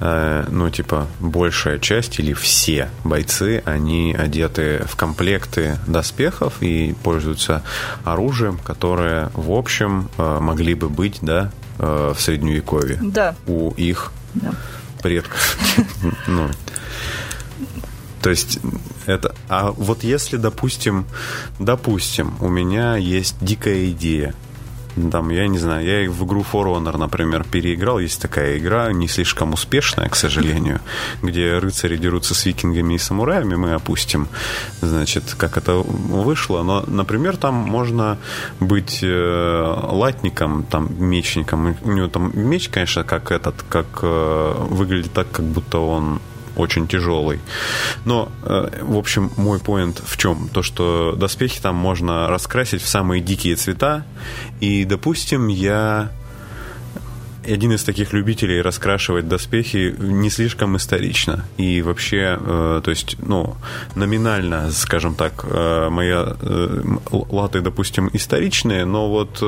ну типа большая часть или все бойцы, они одеты в комплекты доспехов и пользуются оружием, которое в общем могли бы быть, да, в средневековье, да, у их предков. Ну, то есть это... А вот если, допустим, у меня есть дикая идея, там, я не знаю, я в игру For Honor, например, переиграл, есть такая игра, не слишком успешная, к сожалению, где рыцари дерутся с викингами и самураями, мы опустим, значит, как это вышло, но, например, там можно быть латником, там, мечником, у него там меч, конечно, выглядит так, как будто он очень тяжелый. Но, в общем, мой поинт в чем? То, что доспехи там можно раскрасить в самые дикие цвета. И, допустим, я один из таких любителей раскрашивать доспехи не слишком исторично. И вообще, то есть, ну, номинально, скажем так, мои латы, допустим, историчные, но вот...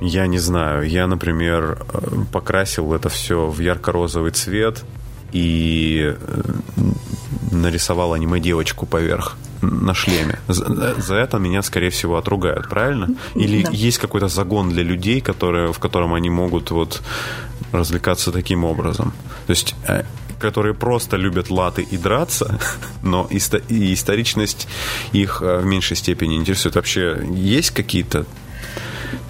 Я не знаю. Я, например, покрасил это все в ярко-розовый цвет и нарисовал аниме-девочку поверх на шлеме. За это меня, скорее всего, отругают, правильно? Или да. Есть какой-то загон для людей, в котором они могут вот развлекаться таким образом? То есть, которые просто любят латы и драться, но и историчность их в меньшей степени интересует. Вообще есть какие-то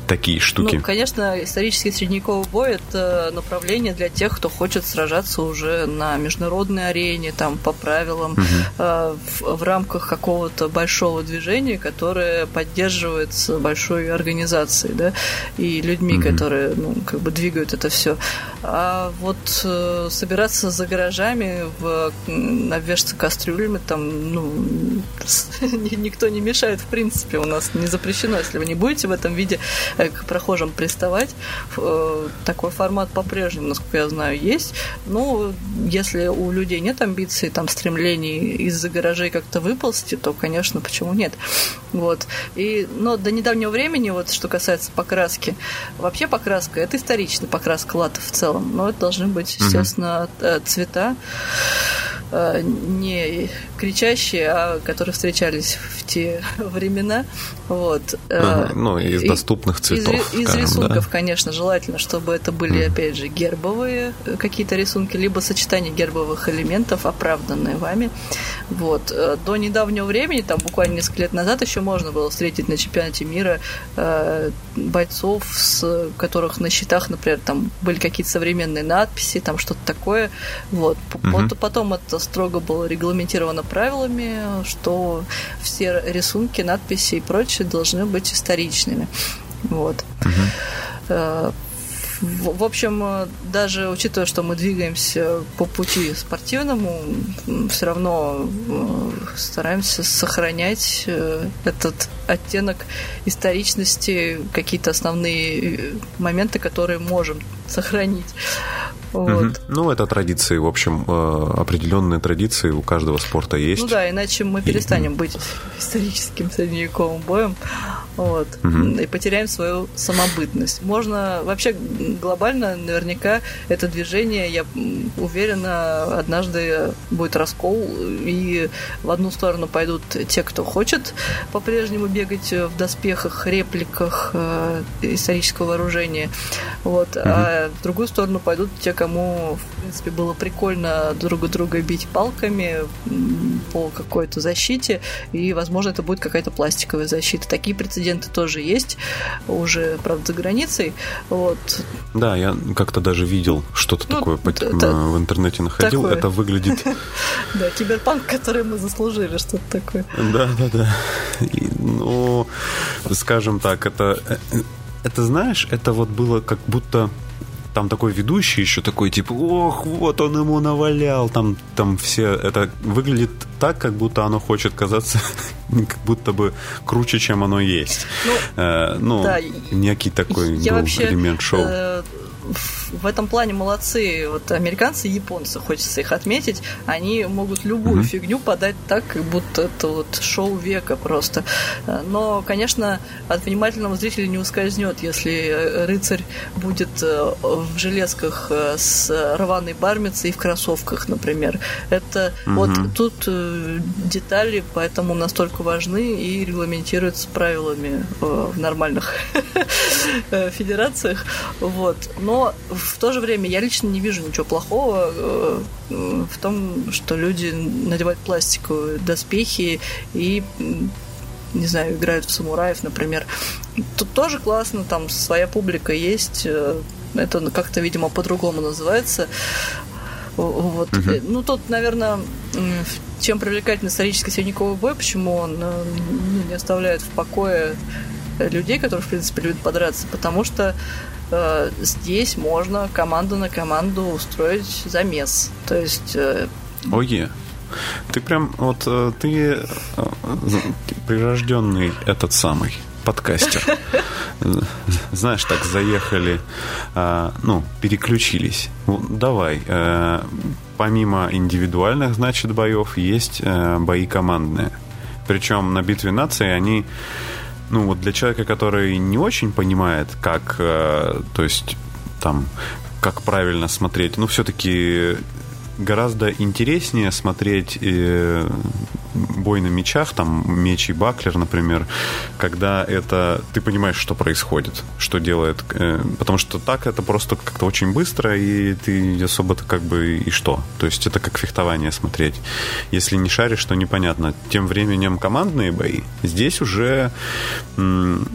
такие штуки? Ну, конечно, исторический средневековый бой – это направление для тех, кто хочет сражаться уже на международной арене, там, по правилам, в рамках какого-то большого движения, которое поддерживается большой организацией, да, и людьми, которые, ну, как бы двигают это все. А вот собираться за гаражами, обвешаться кастрюлями, там, ну, никто не мешает, в принципе, у нас не запрещено, если вы не будете в этом виде к прохожим приставать. Такой формат по-прежнему, насколько я знаю, есть. Но если у людей нет амбиций, там, стремлений из-за гаражей как-то выползти, то, конечно, почему нет? Вот. И, но до недавнего времени, вот, что касается покраски, вообще покраска – это историчная покраска латов в целом, но это должны быть, естественно, цвета не кричащие, а которые встречались в те времена. Вот. Ну, из доступных цветов. Из рисунков, да? Конечно, желательно, чтобы это были, опять же, гербовые какие-то рисунки, либо сочетание гербовых элементов, оправданные вами. Вот. До недавнего времени, там буквально несколько лет назад, еще можно было встретить на чемпионате мира бойцов, с которых на щитах, например, там были какие-то современные надписи, там что-то такое. Вот. Потом это строго было регламентировано правилами, что все рисунки, надписи и прочее должны быть историчными. Вот. В общем, даже учитывая, что мы двигаемся по пути спортивному, все равно стараемся сохранять этот оттенок историчности, какие-то основные моменты, которые можем сохранить. Вот. Ну, это традиции, в общем, определенные традиции у каждого спорта есть. Ну да, иначе мы перестанем быть историческим средневековым боем, вот, и потеряем свою самобытность. Можно вообще глобально, наверняка, это движение, я уверена, однажды будет раскол, и в одну сторону пойдут те, кто хочет по-прежнему бегать в доспехах, репликах исторического вооружения, вот, а в другую сторону пойдут те, кому, в принципе, было прикольно друг друга бить палками по какой-то защите, и, возможно, это будет какая-то пластиковая защита. Такие прецеденты тоже есть, уже, правда, за границей. Вот. Да, я как-то даже видел что-то такое в интернете находил. Такое. Это выглядит... Да, киберпанк, который мы заслужили, что-то такое. Да. Ну, скажем так, это, знаешь, это вот было как будто... Там такой ведущий еще такой, типа, ох, вот он ему навалял. Там все это выглядит так, как будто оно хочет казаться, как будто бы круче, чем оно есть. Некий такой элемент шоу. В этом плане молодцы вот американцы и японцы, хочется их отметить. Они могут любую фигню подать так, как будто это вот шоу века просто. Но, конечно, от внимательного зрителя не ускользнет, если рыцарь будет в железках с рваной бармицей и в кроссовках, например. Это вот тут детали, поэтому настолько важны и регламентируются правилами в нормальных федерациях. Вот. Но в то же время я лично не вижу ничего плохого в том, что люди надевают пластиковые доспехи и, не знаю, играют в самураев, например. Тут тоже классно, там своя публика есть. Это как-то, видимо, по-другому называется. Вот. Ну, тут, наверное, чем привлекательный исторический средневековый бой, почему он не оставляет в покое людей, которые, в принципе, любят подраться, потому что здесь можно команду на команду устроить замес. То есть... Ты прям вот ты прирожденный этот самый подкастер. Знаешь, так заехали, переключились. Давай, помимо индивидуальных, значит, боев, есть бои командные. Причем на битве наций они ну вот для человека, который не очень понимает, как, то есть там, как правильно смотреть, ну все-таки гораздо интереснее смотреть бой на мечах, там меч и баклер, например, когда это ты понимаешь, что происходит, что делает, потому что так это просто как-то очень быстро, и ты особо-то как бы и что, то есть это как фехтование смотреть, если не шаришь, то непонятно. Тем временем командные бои здесь уже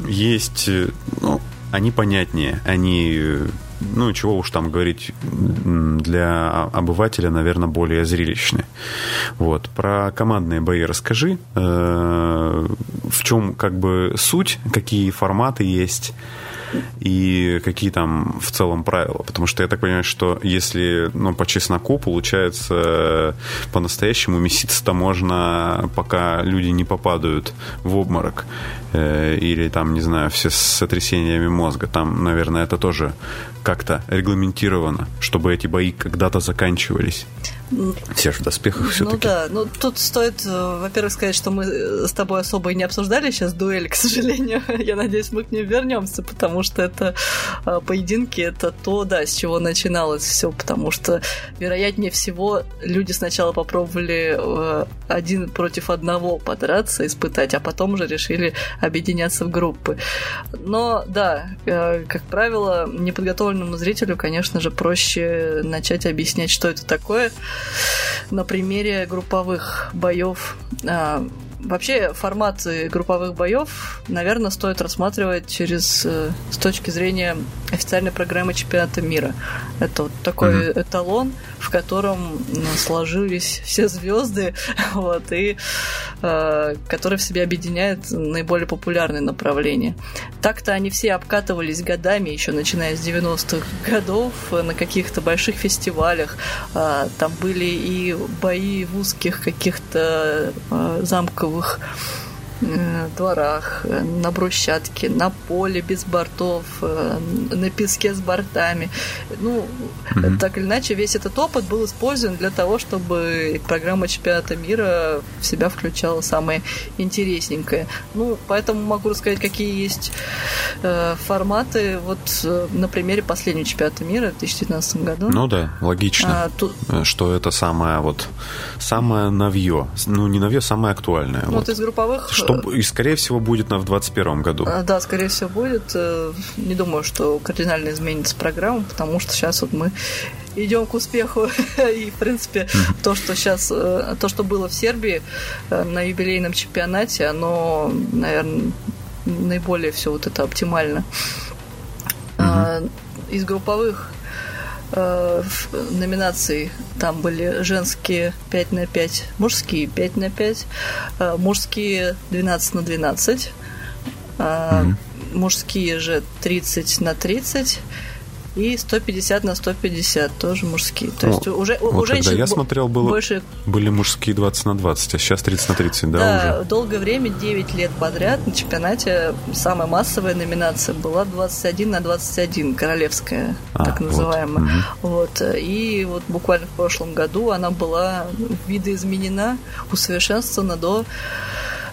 есть, ну, они понятнее, они, ну, чего уж там говорить, для обывателя, наверное, более зрелищны. Вот. Про командные бои расскажи. В чем как бы суть, какие форматы есть и какие там в целом правила? Потому что я так понимаю, что если, ну, по чесноку, получается, по-настоящему меситься-то можно, пока люди не попадают в обморок или там, не знаю, все с сотрясениями мозга. Там, наверное, это тоже как-то регламентировано, чтобы эти бои когда-то заканчивались. Все же в доспехах все-таки. Ну да, ну тут стоит, во-первых, сказать, что мы с тобой особо и не обсуждали сейчас дуэль, к сожалению. Я надеюсь, мы к ней вернемся, потому что это поединки, это то, да, с чего начиналось все, потому что, вероятнее всего, люди сначала попробовали один против одного подраться, испытать, а потом уже решили объединяться в группы. Но да, как правило, неподготовленному зрителю, конечно же, проще начать объяснять, что это такое, на примере групповых боев. Вообще форматы групповых боев, наверное, стоит рассматривать через, с точки зрения официальной программы чемпионата мира. Это вот такой эталон, в котором сложились все звезды, вот, и который в себе объединяет наиболее популярные направления. Так-то они все обкатывались годами, еще начиная с 90-х годов, на каких-то больших фестивалях. Там были и бои в узких каких-то замках, дворах, на брусчатке, на поле без бортов, на песке с бортами. Ну, так или иначе, весь этот опыт был использован для того, чтобы программа чемпионата мира в себя включала самое интересненькое. Ну, поэтому могу рассказать, какие есть форматы. Вот на примере последнего чемпионата мира в 2019 году. Ну да, логично, что это самое новье. Ну, не новье, самое актуальное. Вот из групповых... И, скорее всего, будет в 2021 году. Да, скорее всего, будет. Не думаю, что кардинально изменится программа, потому что сейчас вот мы идем к успеху. И, в принципе, то, что сейчас, то, что было в Сербии на юбилейном чемпионате, оно, наверное, наиболее все вот это оптимально. Из групповых номинаций там были женские 5x5, мужские 5x5, мужские 12x12, мужские же 30x30 и 150x150 тоже мужские. То есть уже у женщин я смотрел, больше... были мужские 20x20, а сейчас 30x30, да, уже? Долгое время, 9 лет подряд, на чемпионате самая массовая номинация была 21x21, королевская, так называемая. Вот. И вот буквально в прошлом году она была видоизменена, усовершенствована до...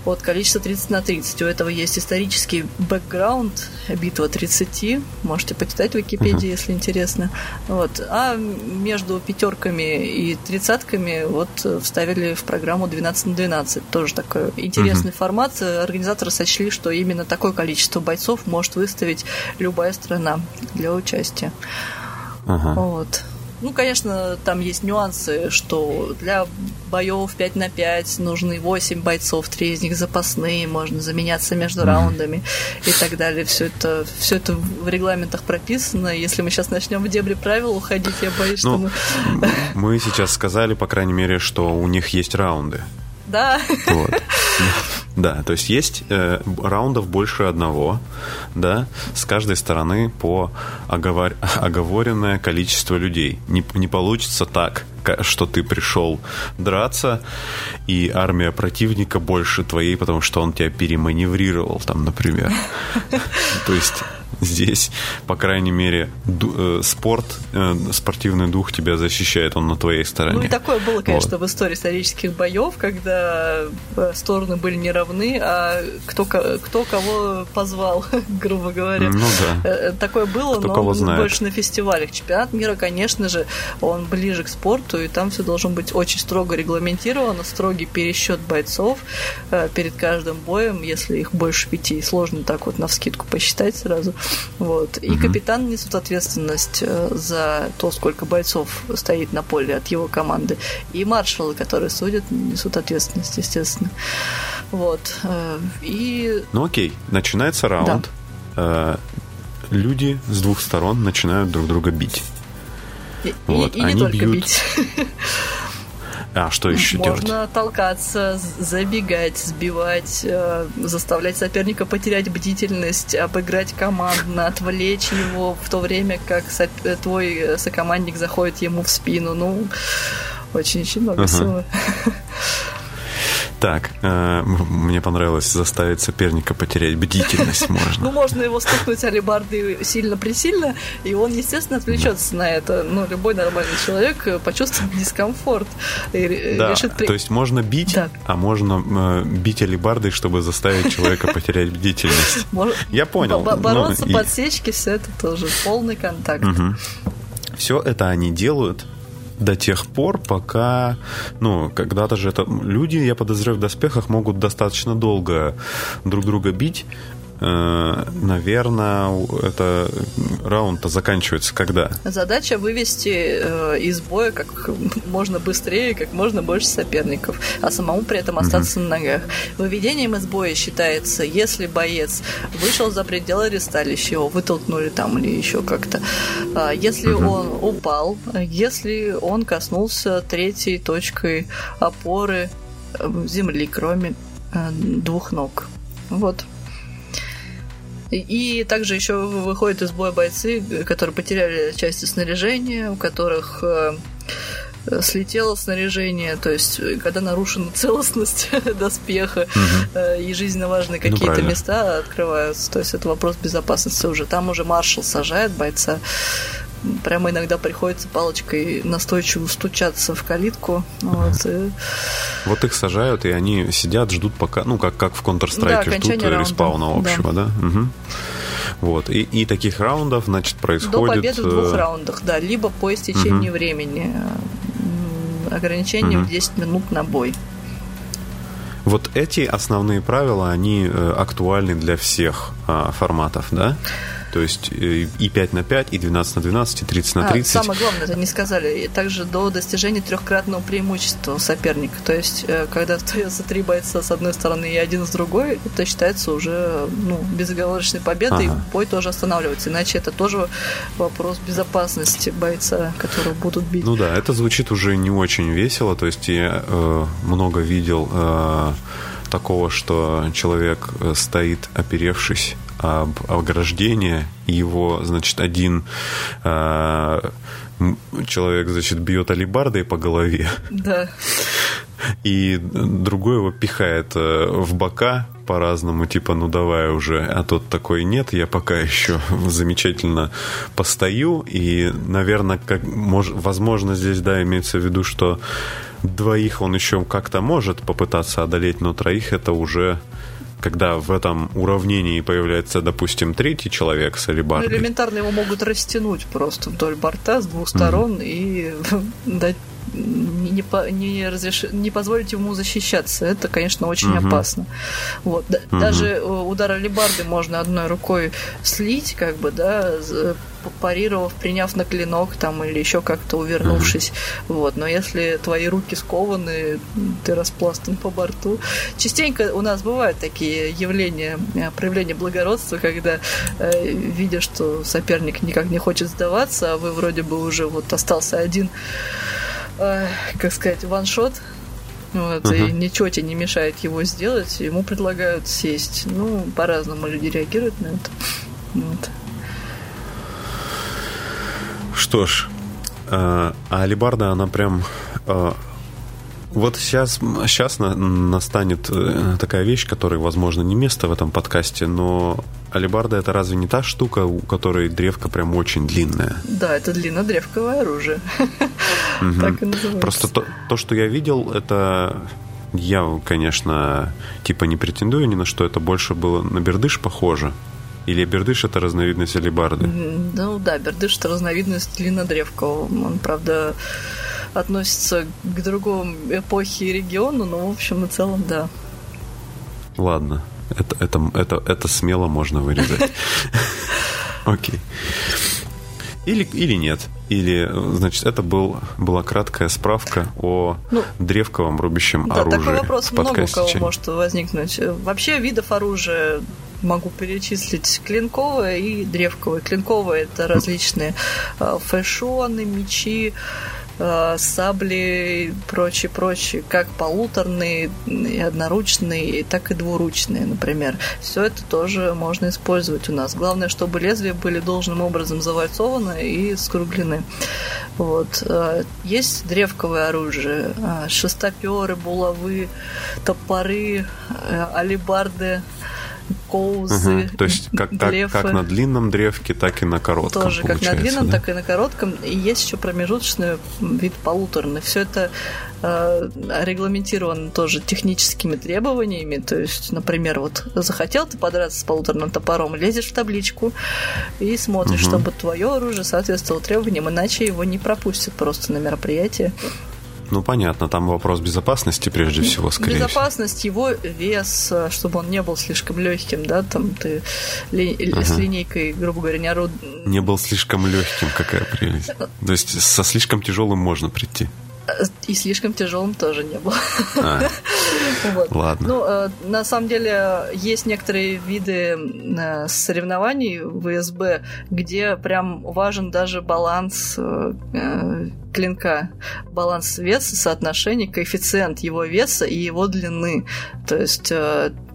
Вот, количество 30x30. У этого есть исторический бэкграунд, битва 30. Можете почитать в Википедии, если интересно. Вот. А между пятерками и тридцатками вот вставили в программу 12x12. Тоже такой интересный формат. Организаторы сочли, что именно такое количество бойцов может выставить любая страна для участия. Вот. Ну, конечно, там есть нюансы, что для боев 5x5 нужны 8 бойцов, 3 из них запасные, можно заменяться между раундами и так далее. Все это в регламентах прописано. Если мы сейчас начнем в дебри правил уходить, я боюсь, что мы сейчас сказали, по крайней мере, что у них есть раунды. Да. Вот. Да, то есть есть раундов больше одного, да, с каждой стороны по оговоренное количество людей. Не получится так, что ты пришел драться, и армия противника больше твоей, потому что он тебя переманеврировал, там, например. То есть Здесь, по крайней мере, спортивный дух тебя защищает, он на твоей стороне. Ну и такое было, конечно, вот в истории исторических боев, когда стороны были не равны, а кто кого позвал, грубо говоря. Ну да. Такое было, кто но больше на фестивалях. Чемпионат мира, конечно же, он ближе к спорту, и там все должно быть очень строго регламентировано, строгий пересчет бойцов перед каждым боем, если их больше 5, сложно так вот навскидку посчитать сразу. Вот. И капитан несет ответственность за то, сколько бойцов стоит на поле от его команды. И маршалы, которые судят, несут ответственность, естественно. Вот. И... Ну окей, начинается раунд. Да. Люди с двух сторон начинают друг друга бить. Вот. И они не только бьют... бить. А что еще делать? Можно толкаться, забегать, сбивать, заставлять соперника потерять бдительность, обыграть командно, отвлечь его в то время, как твой сокомандник заходит ему в спину. Ну, очень-очень много всего. Так, мне понравилось заставить соперника потерять бдительность можно. Ну, можно его стукнуть алебардой сильно-пресильно, и он, естественно, отвлечется на это. Ну, любой нормальный человек почувствует дискомфорт. Да, то есть можно бить, а можно бить алебардой, чтобы заставить человека потерять бдительность. Я понял. Бороться, подсечки, все это тоже полный контакт. Все это они делают до тех пор, пока... Ну, когда-то же это... Люди, я подозреваю, в доспехах могут достаточно долго друг друга бить. Наверное, это раунд-то заканчивается когда? Задача вывести из боя как можно быстрее, как можно больше соперников, а самому при этом остаться на ногах. Выведением из боя считается, если боец вышел за пределы ресталища, его вытолкнули там или еще как-то. Если он упал, если он коснулся третьей точкой опоры земли, кроме двух ног. Вот. И также еще выходят из боя бойцы, которые потеряли части снаряжения, у которых слетело снаряжение, то есть когда нарушена целостность доспеха, и жизненно важные какие-то места открываются, то есть это вопрос безопасности уже. Там уже маршал сажает бойца, прямо иногда приходится палочкой настойчиво стучаться в калитку. Вот, и... вот их сажают, и они сидят, ждут пока, ну, как в Counter-Strike, да, ждут респауна общего, да? Вот. И таких раундов, значит, происходит... До победы в 2 раундах, да, либо по истечении времени. Ограничение в 10 минут на бой. Вот эти основные правила, они актуальны для всех форматов, да? То есть и 5 на 5, и 12 на 12, и 30 на 30. Самое главное, это не сказали. И также до достижения 3-кратного преимущества соперника. То есть, когда остается 3 бойца с одной стороны и один с другой, это считается уже безоговорочной победой, и бой тоже останавливается. Иначе это тоже вопрос безопасности бойца, которого будут бить. Ну да, это звучит уже не очень весело. То есть я много видел такого, что человек стоит, оперевшись об ограждение, его, значит, один человек, значит, бьет алебардой по голове, да, и другой его пихает в бока по-разному, типа, ну давай уже, а тот такой, нет, я пока еще замечательно постою, и, наверное, возможно, здесь, да, имеется в виду, что двоих он еще как-то может попытаться одолеть, но троих это уже... Когда в этом уравнении появляется, допустим, третий человек с алебардой. Ну, элементарно его могут растянуть просто вдоль борта с двух сторон и дать, не позволить ему защищаться. Это, конечно, очень опасно. Вот. Даже удар алебарды можно одной рукой слить, как бы, да, парировав, приняв на клинок там, или еще как-то увернувшись. Вот. Но если твои руки скованы, ты распластан по борту. Частенько у нас бывают такие явления, проявления благородства, когда, видя, что соперник никак не хочет сдаваться, а вы вроде бы уже вот остался один, как сказать, ваншот, вот, и ничего тебе не мешает его сделать, ему предлагают сесть. Ну, по-разному люди реагируют на это. Вот. Что ж, алебарда, она прям Вот сейчас настанет такая вещь, которой, возможно, не место в этом подкасте, но алебарда — это разве не та штука, у которой древка прям очень длинная? Да, это длиннодревковое оружие. Так и называется. Просто то, что я видел, это... Я, конечно, типа не претендую ни на что. Это больше было на бердыш похоже. Или бердыш — это разновидность алебарды? Ну да, бердыш — это разновидность длиннодревкового. Он, правда, относится к другому эпохе и региону, но в общем и целом, да. Ладно, это смело можно вырезать. Окей. Или нет. Или, значит, это была краткая справка о древковом рубящем оружии. Да, такой вопрос много у кого может возникнуть. Вообще видов оружия могу перечислить: клинковое и древковое. Клинковое — это различные фэшоны, мечи, сабли и прочее, как полуторные, и одноручные, так и двуручные, например. Все это тоже можно использовать у нас. Главное, чтобы лезвия были должным образом завальцованы и скруглены. Вот. Есть древковое оружие, шестоперы, булавы, топоры, алебарды, коузы, то есть как на длинном древке, так и на коротком. Тоже как на длинном, да? Так и на коротком. И есть еще промежуточный вид полуторный. Все это регламентировано тоже техническими требованиями. То есть, например, вот захотел ты подраться с полуторным топором, лезешь в табличку и смотришь, чтобы твое оружие соответствовало требованиям, иначе его не пропустят просто на мероприятие. Ну, понятно, там вопрос безопасности прежде всего, скорее всего. Безопасность, его вес, чтобы он не был слишком легким, да, там ты с линейкой, грубо говоря, не орудуешь. Не был слишком легким, какая прелесть. То есть со слишком тяжелым можно прийти. И слишком тяжелым тоже не было. Вот. Ладно. Ну, на самом деле, есть некоторые виды соревнований в ИСБ, где прям важен даже баланс клинка, баланс веса, соотношение, коэффициент его веса и его длины. То есть,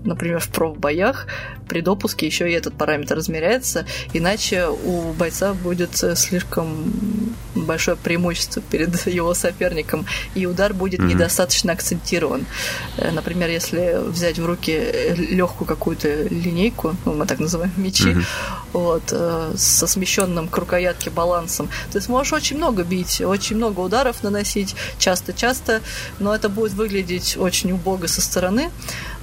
например, в профбоях при допуске еще и этот параметр измеряется, иначе у бойца будет слишком большое преимущество перед его соперником, и удар будет недостаточно акцентирован. Например, если взять в руки легкую какую-то линейку, ну, мы так называем мечи, вот, со смещенным к рукоятке балансом, ты сможешь очень много бить, очень много ударов наносить, часто-часто, но это будет выглядеть очень убого со стороны.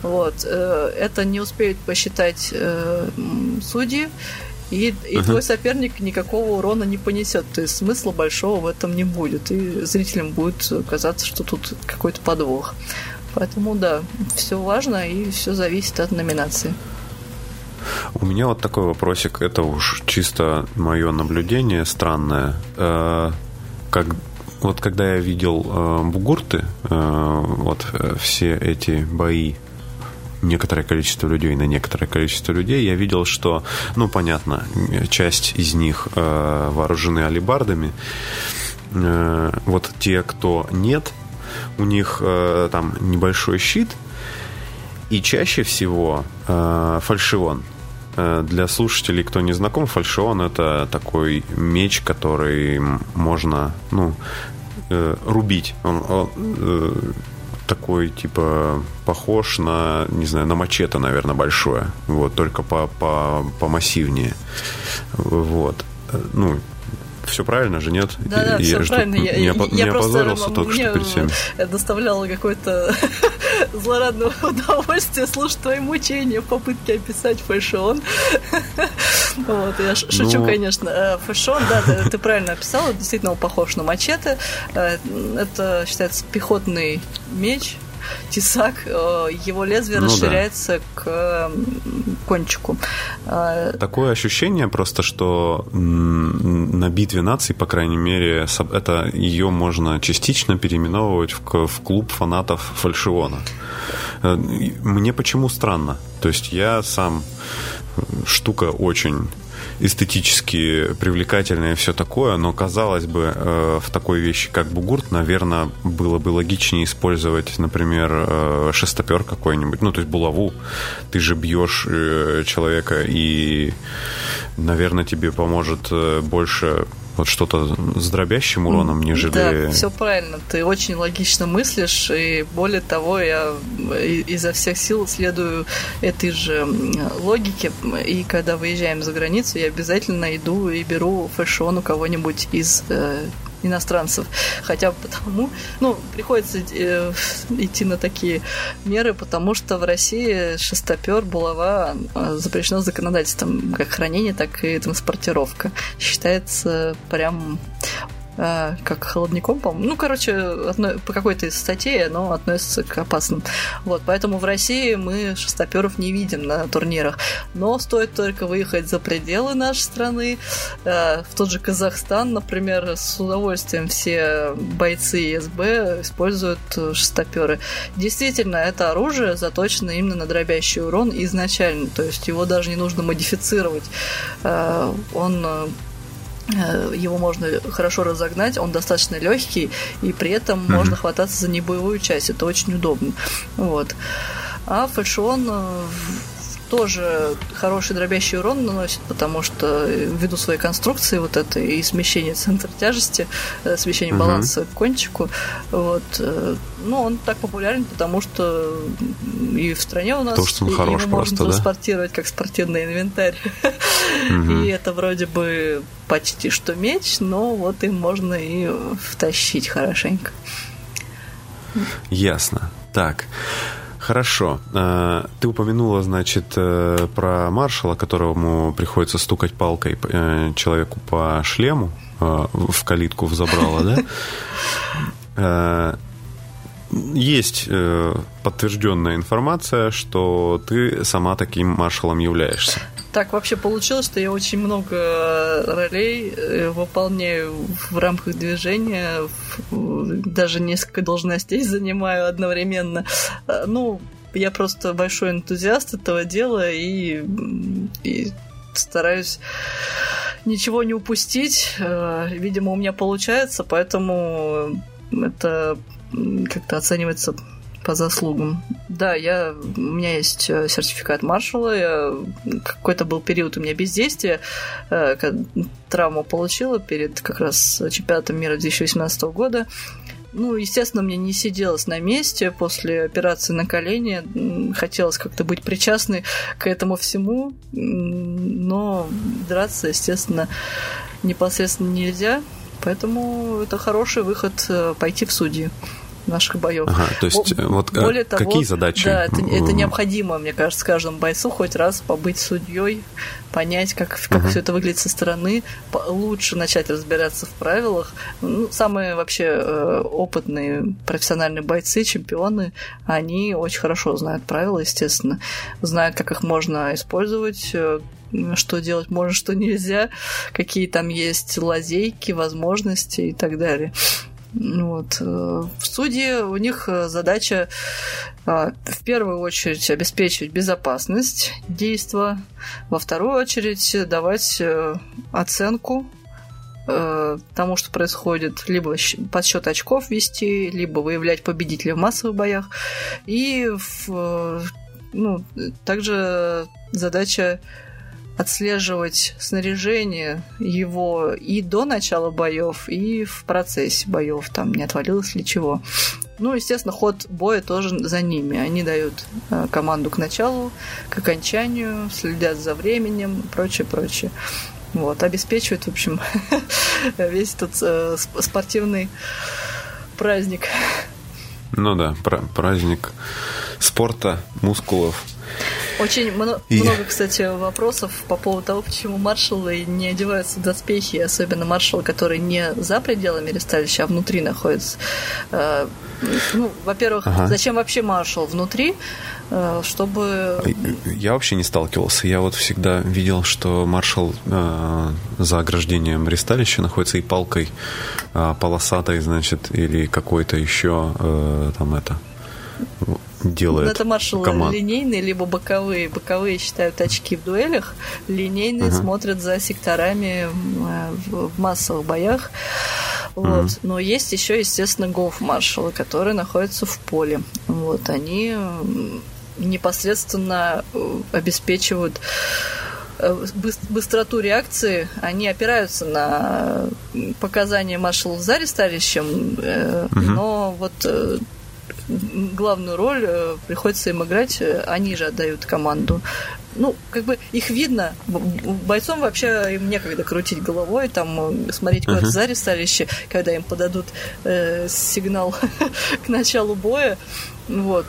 Вот. Это не успеют посчитать судьи, и твой соперник никакого урона не понесет. То есть смысла большого в этом не будет. И зрителям будет казаться, что тут какой-то подвох. Поэтому да, все важно и все зависит от номинации. У меня вот такой вопросик. Это уж чисто мое наблюдение странное. Вот когда я видел бугурты, вот все эти бои, некоторое количество людей на некоторое количество людей, я видел, что, ну, понятно, часть из них вооружены алебардами. Вот те, кто нет, у них там небольшой щит и чаще всего фальшион. Для слушателей, кто не знаком, фальшион — это такой меч, который можно, ну, рубить. Он такой, типа, похож на, не знаю, на мачете, наверное, большое. Вот, только помассивнее. Вот. Ну, все правильно же, нет? Да, все правильно. Я опозорился только что перед всеми. Я доставляла какое-то злорадное удовольствие слушать твои мучения в попытке описать фэшон. Вот, я шучу, конечно. Фэшон, да, ты правильно описала. Действительно, он похож на мачете. Это считается пехотный меч, тесак. Его лезвие расширяется к кончику. Такое ощущение просто, что на битве наций, по крайней мере, это ее можно частично переименовывать в клуб фанатов фальшиона. Мне почему странно? То есть я сам... Штука очень эстетически привлекательная и все такое, но, казалось бы, в такой вещи, как бугурт, наверное, было бы логичнее использовать, например, шестопер какой-нибудь, ну, то есть булаву. Ты же бьешь человека, и, наверное, тебе поможет больше вот что-то с дробящим уроном, нежели... Да, все правильно, ты очень логично мыслишь, и более того, я изо всех сил следую этой же логике, и когда выезжаем за границу, я обязательно иду и беру фэшон у кого-нибудь из... иностранцев. Хотя бы потому... Ну, приходится идти на такие меры, потому что в России шестопер, булава запрещено законодательством. Как хранение, так и транспортировка. Считается прям... как холодником, по-моему. Ну, короче, по какой-то из статей оно относится к опасным. Вот, поэтому в России мы шестоперов не видим на турнирах. Но стоит только выехать за пределы нашей страны, в тот же Казахстан, например, с удовольствием все бойцы ИСБ используют шестоперы. Действительно, это оружие заточено именно на дробящий урон изначально, то есть его даже не нужно модифицировать. Его можно хорошо разогнать, он достаточно легкий, и при этом можно хвататься за небоевую часть. Это очень удобно. Вот. А фальшион тоже хороший дробящий урон наносит, потому что ввиду своей конструкции вот этой и смещения центра тяжести, смещения баланса к кончику, вот, ну, он так популярен, потому что и в стране у нас его можно транспортировать, да? Как спортивный инвентарь. И это вроде бы почти что меч, но вот им можно и втащить хорошенько. Ясно. Так. Хорошо. Ты упомянула, значит, про маршала, которому приходится стукать палкой человеку по шлему, в калитку взобрала, да? Есть подтвержденная информация, что ты сама таким маршалом являешься. Так вообще получилось, что я очень много ролей выполняю в рамках движения, даже несколько должностей занимаю одновременно. Ну, я просто большой энтузиаст этого дела и стараюсь ничего не упустить. Видимо, у меня получается, поэтому это как-то оценивается... по заслугам. Да, у меня есть сертификат маршала. Какой-то был период у меня бездействия, травму получила перед как раз чемпионатом мира 2018 года. Ну, естественно, мне не сиделось на месте после операции на колени. Хотелось как-то быть причастной к этому всему, но драться, естественно, непосредственно нельзя. Поэтому это хороший выход пойти в судьи наших боев. Ага, то есть, более того, какие задачи? Да, это необходимо, мне кажется, каждому бойцу хоть раз побыть судьей, понять, как все это выглядит со стороны, лучше начать разбираться в правилах. Ну, самые вообще опытные профессиональные бойцы, чемпионы, они очень хорошо знают правила, естественно, знают, как их можно использовать, что делать можно, что нельзя, какие там есть лазейки, возможности и так далее. Вот. В суде у них задача в первую очередь обеспечивать безопасность действия, во вторую очередь давать оценку тому, что происходит, либо подсчет очков вести, либо выявлять победителя в массовых боях. И также задача отслеживать снаряжение его и до начала боев, и в процессе боев, там не отвалилось ли чего. Ну, естественно, ход боя тоже за ними. Они дают команду к началу, к окончанию, следят за временем и прочее. Вот, обеспечивают, в общем, весь этот спортивный праздник. Ну да, праздник спорта, мускулов. Очень много, кстати, вопросов по поводу того, почему маршалы не одеваются в доспехи, особенно маршалы, которые не за пределами ресталища, а внутри находятся. Ну, во-первых, зачем вообще маршал внутри, чтобы... Я вообще не сталкивался. Я вот всегда видел, что маршал за ограждением ресталища находится и палкой полосатой, значит, или какой-то еще там это... делает. Это маршалы линейные, либо боковые. Боковые считают очки в дуэлях, линейные смотрят за секторами в массовых боях. Вот. Но есть еще, естественно, гоф-маршалы, которые находятся в поле. Вот. Они непосредственно обеспечивают быстроту реакции, они опираются на показания маршала в зале с товарищем, но вот главную роль приходится им играть, они же отдают команду. Ну, как бы их видно, бойцам вообще им некогда крутить головой, там смотреть куда-то за ресталище, когда им подадут сигнал к началу боя. Вот.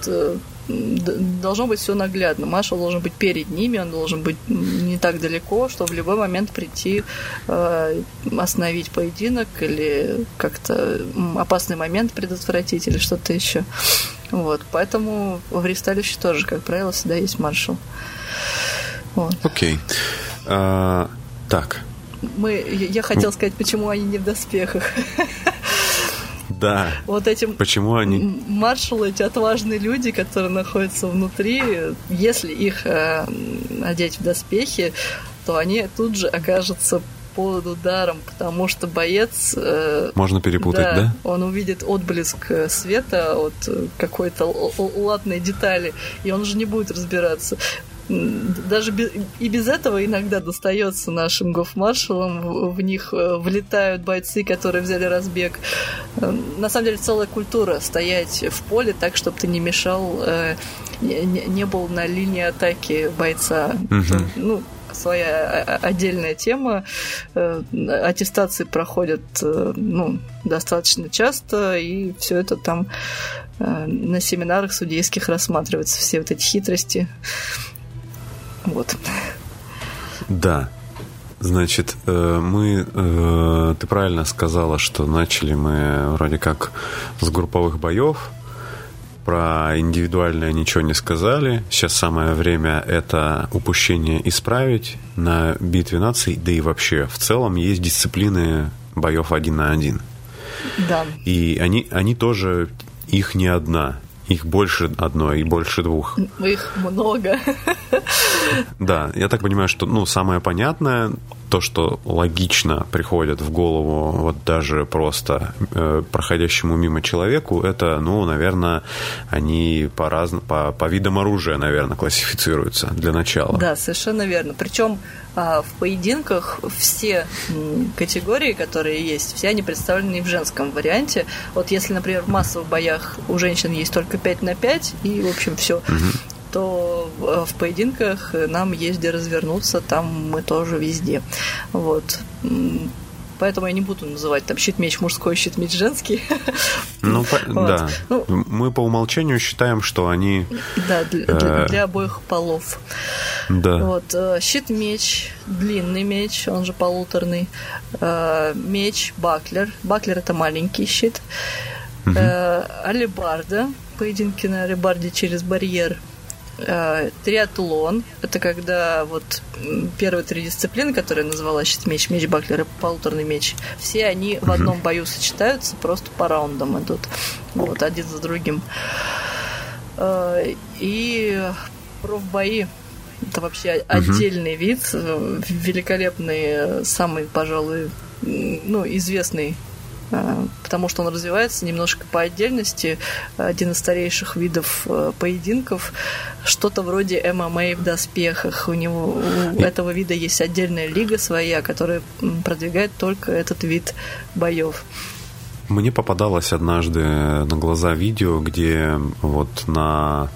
Должно быть все наглядно. Маршал должен быть перед ними, он должен быть не так далеко, чтобы в любой момент прийти, остановить поединок или как-то опасный момент предотвратить или что-то еще. Вот. Поэтому в ресталище тоже, как правило, всегда есть маршал. Вот. Окей. Так. Я хотел сказать, почему они не в доспехах. Да. Вот этим. Почему они? Маршалы, эти отважные люди, которые находятся внутри, если их одеть в доспехи, то они тут же окажутся под ударом, потому что боец... Можно перепутать, да? Он увидит отблеск света от какой-то латной детали, и он уже не будет разбираться. Даже без этого иногда достается нашим гофмаршалам. В них влетают бойцы, которые взяли разбег. На самом деле целая культура стоять в поле так, чтобы ты не мешал, не был на линии атаки бойца. Ну, своя отдельная тема. Аттестации проходят достаточно часто, и все это там на семинарах судейских рассматривается, все вот эти хитрости. Вот. Да. Значит, ты правильно сказала, что начали мы вроде как с групповых боев. Про индивидуальное ничего не сказали. Сейчас самое время это упущение исправить на битве наций. Да и вообще, в целом, есть дисциплины боев 1 на 1. Да. И они тоже, их не одна. Их больше одной и больше двух. Их много. Да, я так понимаю, что самое понятное, то, что логично приходит в голову вот даже просто проходящему мимо человеку, это, наверное, они по видам оружия, наверное, классифицируются для начала. Да, совершенно верно. Причем в поединках все категории, которые есть, все они представлены и в женском варианте. Вот если, например, в массовых боях у женщин есть только 5 на 5, и, в общем, все... то в поединках нам есть где развернуться, там мы тоже везде. Вот. Поэтому я не буду называть там щит-меч мужской, щит-меч женский. Ну, да. Мы по умолчанию считаем, что они... Да, для обоих полов. Да. Вот. Щит-меч, длинный меч, он же полуторный. Меч, баклер. Баклер – это маленький щит. Алебарда. Поединки на алебарде через барьер. Триатлон – это когда вот первые три дисциплины, которые я назвала щит-меч, меч-баклер и полуторный меч, все они в одном бою сочетаются, просто по раундам идут, вот, один за другим. И профбои – это вообще отдельный вид, великолепный, самый, пожалуй, известный, потому что он развивается немножко по отдельности. Один из старейших видов поединков. Что-то вроде ММА в доспехах. У этого вида есть отдельная лига своя, которая продвигает только этот вид боев. Мне попадалось однажды на глаза видео, где вот на...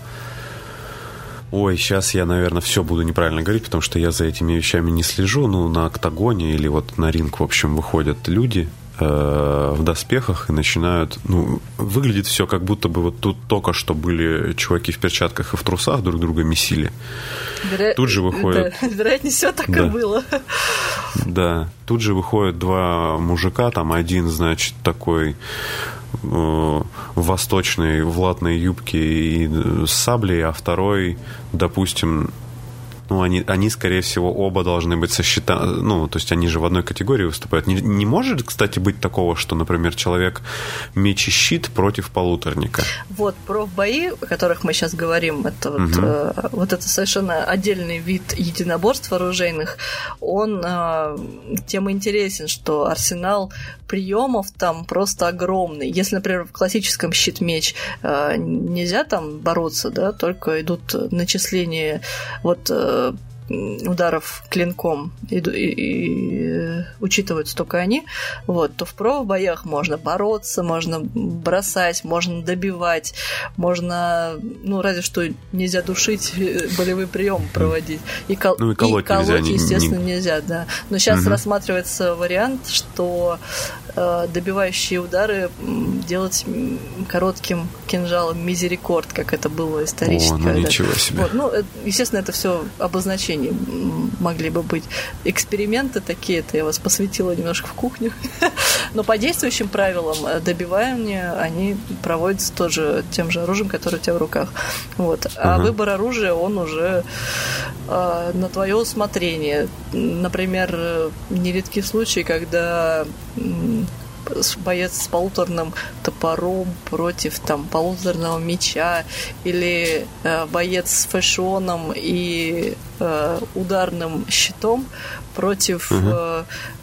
Ой, сейчас я, наверное, все буду неправильно говорить, потому что я за этими вещами не слежу. На октагоне или вот на ринг, в общем, выходят люди в доспехах и начинают... выглядит все, как будто бы вот тут только что были чуваки в перчатках и в трусах друг друга месили. Тут же выходят... Да, вероятнее всего так и было. Да. Тут же выходят два мужика, там один, значит, такой в восточной, в латной юбке и с саблей, а второй, допустим... Они, скорее всего, оба должны быть со щита... то есть они же в одной категории выступают. Не может, кстати, быть такого, что, например, человек меч и щит против полуторника. Вот, профбои, о которых мы сейчас говорим, это вот это совершенно отдельный вид единоборств оружейных. Он тем интересен, что арсенал приемов там просто огромный. Если, например, в классическом щит-меч нельзя там бороться, да, только идут начисления вот ударов клинком и учитываются только они, вот, то в профбоях можно бороться, можно бросать, можно добивать, можно, ну, разве что нельзя душить, болевые приемы проводить. И, и колоть, естественно, нельзя, да. Но сейчас рассматривается вариант, что добивающие удары делать коротким кинжалом мизерикорд, как это было исторически. О, ну ничего себе. Вот, ну, естественно, это все обозначения могли бы быть. Эксперименты такие, это я вас посвятила немножко в кухню. Но по действующим правилам добивания они проводятся тоже тем же оружием, которое у тебя в руках. Вот. А выбор оружия, он уже на твое усмотрение. Например, нередки случаи, когда боец с полуторным топором против там полуторного меча, или боец с фэшоном и ударным щитом против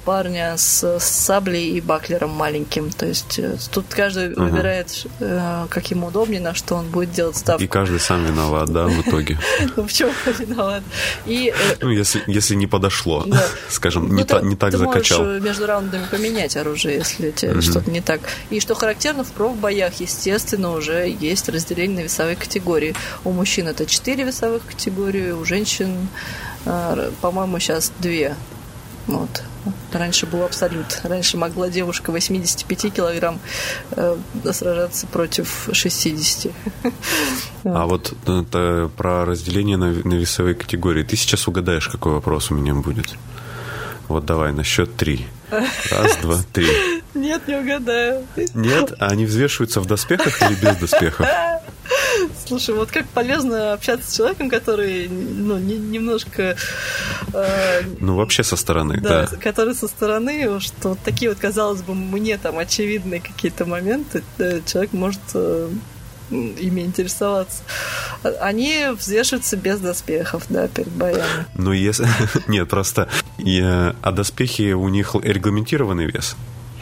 парня с саблей и баклером маленьким. То есть тут каждый выбирает, как ему удобнее, на что он будет делать ставку. И каждый сам виноват, да, в итоге. Ну, в чем виноват? Ну, если не подошло, скажем, не так закачал. Ты можешь между раундами поменять оружие, если тебе что-то не так. И что характерно, в профбоях, естественно, уже есть разделение на весовые категории. У мужчин это 4 весовых категории, у женщин, по-моему, сейчас 2. Вот. Раньше был абсолют. Раньше могла девушка 85 килограмм сражаться против 60. А вот это про разделение на весовые категории. Ты сейчас угадаешь, какой вопрос у меня будет. Вот давай, на счет 3. Раз, два, три. Нет, не угадаю. Нет? А они взвешиваются в доспехах или без доспехов? Слушай, вот как полезно общаться с человеком, который, ну, немножко... ну, вообще со стороны, да. Который со стороны, что вот такие вот, казалось бы, мне там очевидные какие-то моменты, человек может ими интересоваться. Они взвешиваются без доспехов, да, перед боями. Ну, если... Нет, просто... А доспехи у них регламентированный вес?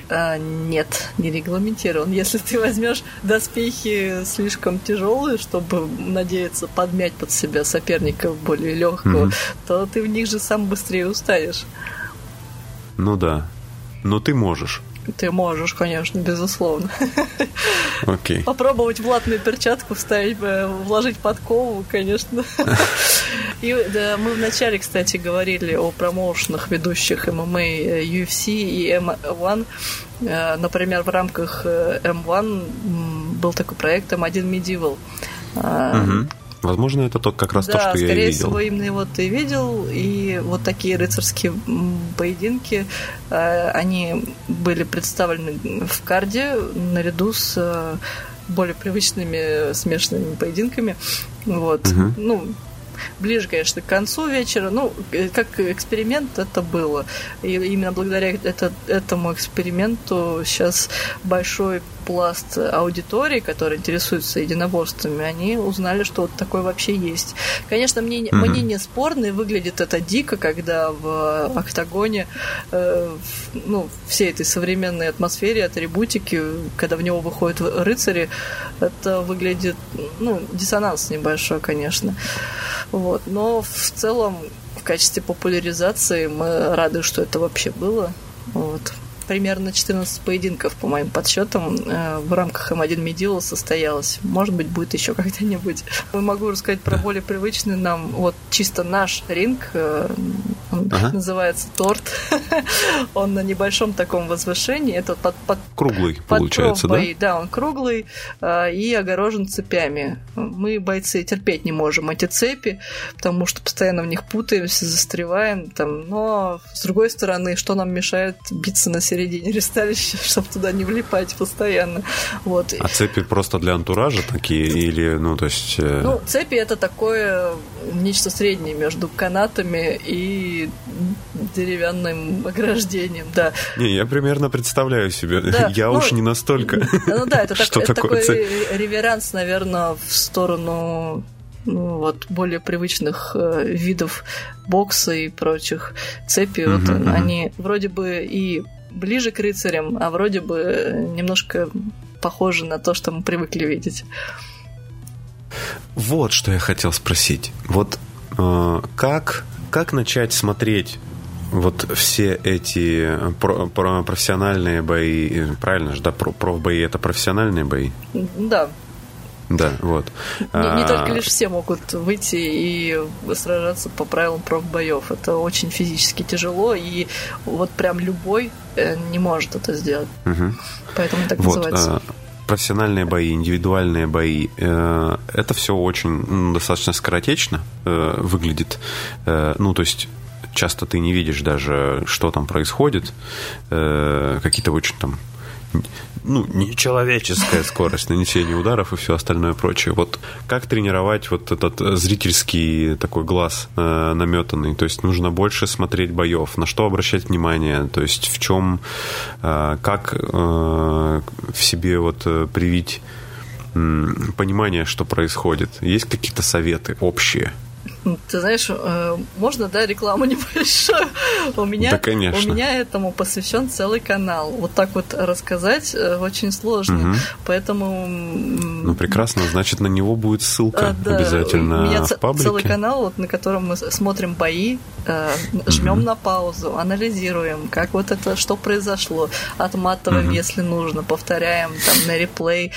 Нет, не регламентирован. Если ты возьмешь доспехи слишком тяжелые, чтобы надеяться подмять под себя соперника более легкого, то ты в них же сам быстрее устанешь. Ну да. Но ты можешь. Ты можешь, конечно, безусловно. Окей. Попробовать в латную перчатку вставить, вложить подкову, конечно. И да, мы вначале, кстати, говорили о промоушенах, ведущих ММА, UFC и M1. Например, в рамках M1 был такой проект M1 Medieval. Возможно, это тот как раз, да, то, что я и видел. Да, скорее всего, именно его ты видел. И вот такие рыцарские поединки, они были представлены в карде наряду с более привычными смешанными поединками. Вот. Ну, ближе, конечно, к концу вечера. Ну, как эксперимент это было. И именно благодаря этому эксперименту сейчас большой пласт аудитории, которые интересуются единоборствами, они узнали, что вот такое вообще есть. Конечно, мнение спорное, выглядит это дико, когда в октагоне, ну, всей этой современной атмосфере, атрибутики, когда в него выходят рыцари, это выглядит, ну, диссонанс небольшой, конечно. Вот. Но в целом, в качестве популяризации мы рады, что это вообще было. Вот. Примерно 14 поединков, по моим подсчетам, в рамках М1 Medieval состоялось. Может быть, будет еще когда-нибудь. Могу рассказать про более привычный нам, вот чисто наш ринг, он называется торт. Он на небольшом таком возвышении. Это круглый, получается, да? Да, он круглый и огорожен цепями. Мы, бойцы, терпеть не можем эти цепи, потому что постоянно в них путаемся, застреваем. Там. Но, с другой стороны, что нам мешает биться на середине? Ресталища, чтобы туда не влипать постоянно. Вот. А цепи просто для антуража такие? Или, ну, то есть... Ну, цепи — это такое нечто среднее между канатами и деревянным ограждением, да. Не, я примерно представляю себе. Да. Я, ну, уж не настолько. Ну да, это, это такой реверанс, наверное, в сторону... Ну, вот, более привычных видов бокса и прочих цепи. Вот они вроде бы и ближе к рыцарям, а вроде бы немножко похожи на то, что мы привыкли видеть. Вот что я хотел спросить. Вот как Как начать смотреть вот все эти профессиональные бои? Правильно же, да, профбои — это профессиональные бои? Да. Да, вот. Не только лишь все могут выйти и сражаться по правилам профбоев. Это очень физически тяжело, и вот прям любой не может это сделать. Угу. Поэтому так вот называется. Профессиональные бои, индивидуальные бои, это все очень достаточно скоротечно выглядит. Ну, то есть часто ты не видишь даже, что там происходит. Какие-то очень там... Ну, нечеловеческая скорость нанесения ударов и все остальное прочее. Вот как тренировать вот этот зрительский такой глаз наметанный? То есть нужно больше смотреть боев, на что обращать внимание, то есть в чем, как в себе вот привить понимание, что происходит? Есть какие-то советы общие? Ты знаешь, можно, да, рекламу небольшую? Да, конечно. У меня этому посвящен целый канал. Вот так вот рассказать очень сложно. Угу. Поэтому... Ну, прекрасно. Значит, на него будет ссылка обязательно. У меня в паблике целый канал, вот, на котором мы смотрим бои, жмем на паузу, анализируем, как вот это, что произошло, отматываем, если нужно, повторяем там на реплей.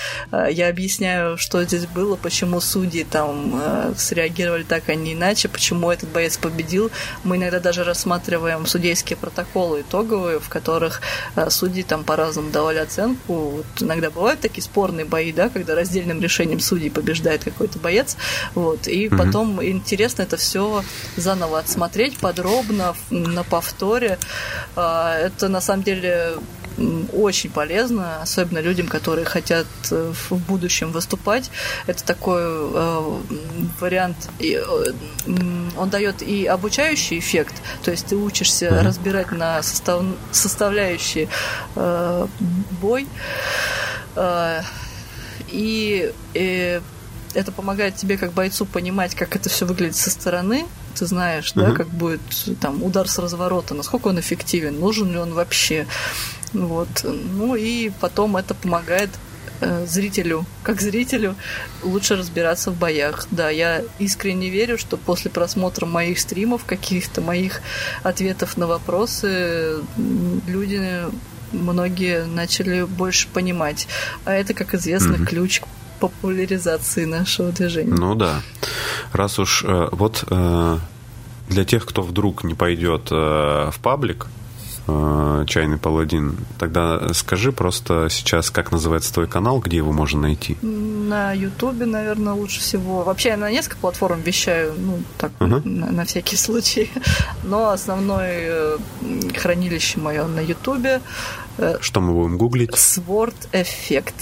Я объясняю, что здесь было, почему судьи там среагировали так, а не иначе, почему этот боец победил. Мы иногда даже рассматриваем судейские протоколы итоговые, в которых судьи там по-разному давали оценку. Вот иногда бывают такие спорные бои, да, когда раздельным решением судей побеждает какой-то боец. Вот, и потом интересно это все заново отсмотреть подробно на повторе. Это на самом деле очень полезно, особенно людям, которые хотят в будущем выступать. Это такой вариант, он дает и обучающий эффект, то есть ты учишься разбирать на составляющие бой, и это помогает тебе как бойцу понимать, как это все выглядит со стороны. Ты знаешь, да, как будет там удар с разворота, насколько он эффективен, нужен ли он вообще. Вот. Ну и потом это помогает зрителю, как зрителю, лучше разбираться в боях. Да, я искренне верю, что после просмотра моих стримов, каких-то моих ответов на вопросы, люди, многие, начали больше понимать. А это, как известно, ключ к популяризации нашего движения. Ну да. Раз уж вот для тех, кто вдруг не пойдет в паблик, «Чайный паладин», тогда скажи просто сейчас, как называется твой канал, где его можно найти? На Ютубе, наверное, лучше всего. Вообще я на несколько платформ вещаю, ну, так, на всякий случай. Но основное хранилище мое на Ютубе. Что мы будем гуглить? Sword Effect.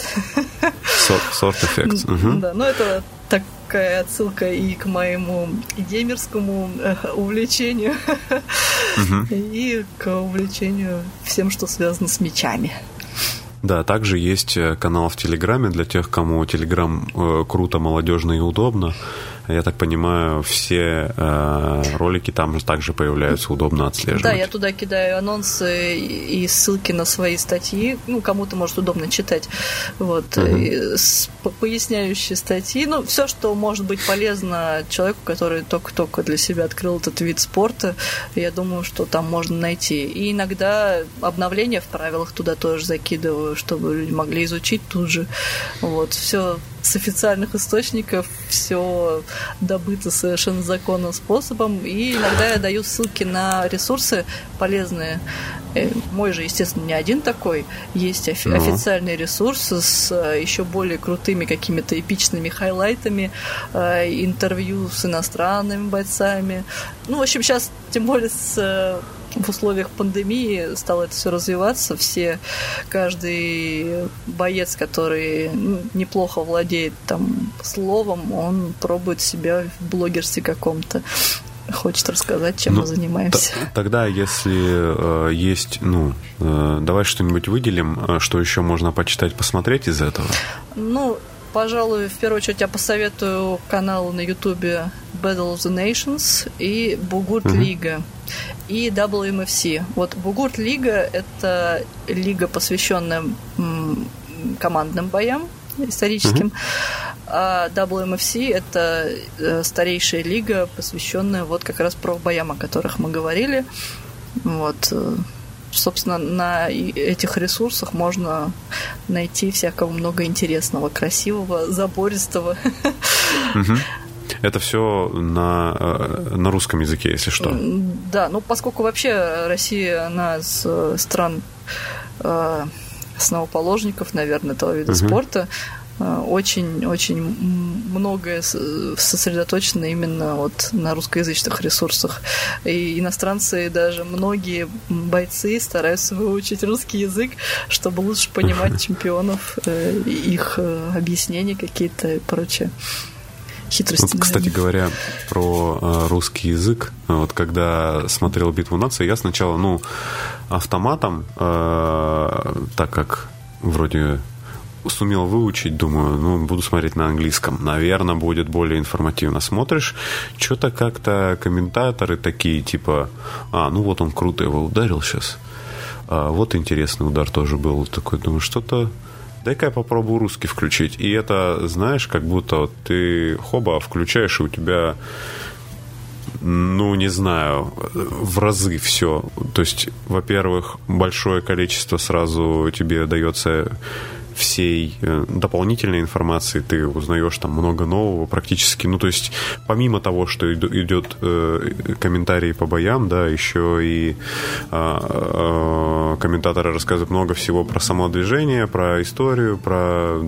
Sword Effect. Да, ну это так, отсылка и к моему геймерскому увлечению, и к увлечению всем, что связано с мечами. Да, также есть канал в Телеграме для тех, кому Телеграм круто, молодежно и удобно. Я так понимаю, все ролики там также появляются, удобно отслеживать. Да, я туда кидаю анонсы и ссылки на свои статьи. Ну, кому-то, может, удобно читать. Вот. Поясняющие статьи. Ну, все, что может быть полезно человеку, который только-только для себя открыл этот вид спорта, я думаю, что там можно найти. И иногда обновления в правилах туда тоже закидываю, чтобы люди могли изучить тут же. Вот. Все с официальных источников, все добыто совершенно законным способом. И иногда я даю ссылки на ресурсы полезные. Мой же, естественно, не один такой. Есть официальные ресурсы с еще более крутыми какими-то эпичными хайлайтами, интервью с иностранными бойцами. Ну, в общем, сейчас, тем более в условиях пандемии, стало это все развиваться. Каждый боец, который неплохо владеет там словом, он пробует себя в блогерстве каком-то. Хочет рассказать, чем мы занимаемся. Тогда, если есть, давай что-нибудь выделим, что еще можно почитать, посмотреть из этого. Ну, пожалуй, в первую очередь я посоветую канал на Ютубе Battle of the Nations и Бугурт Лига и WMFC. Вот Бугурт Лига — это лига, посвященная командным боям историческим. А WMFC — это старейшая лига, посвященная вот как раз профбоям, о которых мы говорили. Вот. Собственно, на этих ресурсах можно найти всякого много интересного, красивого, забористого. Это все на русском языке, если что. Да, ну поскольку вообще Россия одна из стран основоположников, наверное, этого вида спорта, очень-очень многое сосредоточено именно вот на русскоязычных ресурсах. И иностранцы, даже многие бойцы, стараются выучить русский язык, чтобы лучше понимать чемпионов, их объяснения какие-то и прочее. Вот, кстати говоря, про русский язык. Вот когда смотрел «Битву наций», я сначала, автоматом, так как вроде сумел выучить, думаю, буду смотреть на английском. Наверное, будет более информативно. Смотришь, что-то как-то комментаторы такие, типа, вот он круто его ударил сейчас. Вот интересный удар тоже был. Такой, думаю, что-то... Дай-ка я попробую русский включить. И это, знаешь, как будто вот ты хоба включаешь, и у тебя, в разы все. То есть, во-первых, большое количество сразу тебе дается всей дополнительной информации, ты узнаешь там много нового практически. Ну, то есть, помимо того, что идет комментарии по боям, да, еще и комментаторы рассказывают много всего про само движение, про историю, про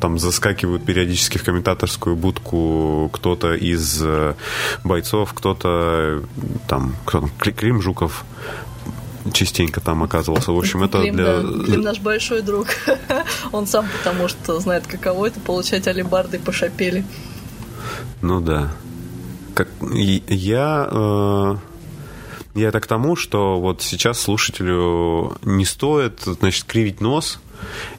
там заскакивают периодически в комментаторскую будку кто-то из бойцов, кто там Клим Жуков частенько там оказывался. В общем, это Клим, для... Да. Клим наш большой друг. Он сам потому что знает, каково это — получать алебарды по шапели. Ну да. Я это к тому, что вот сейчас слушателю не стоит, значит, кривить нос.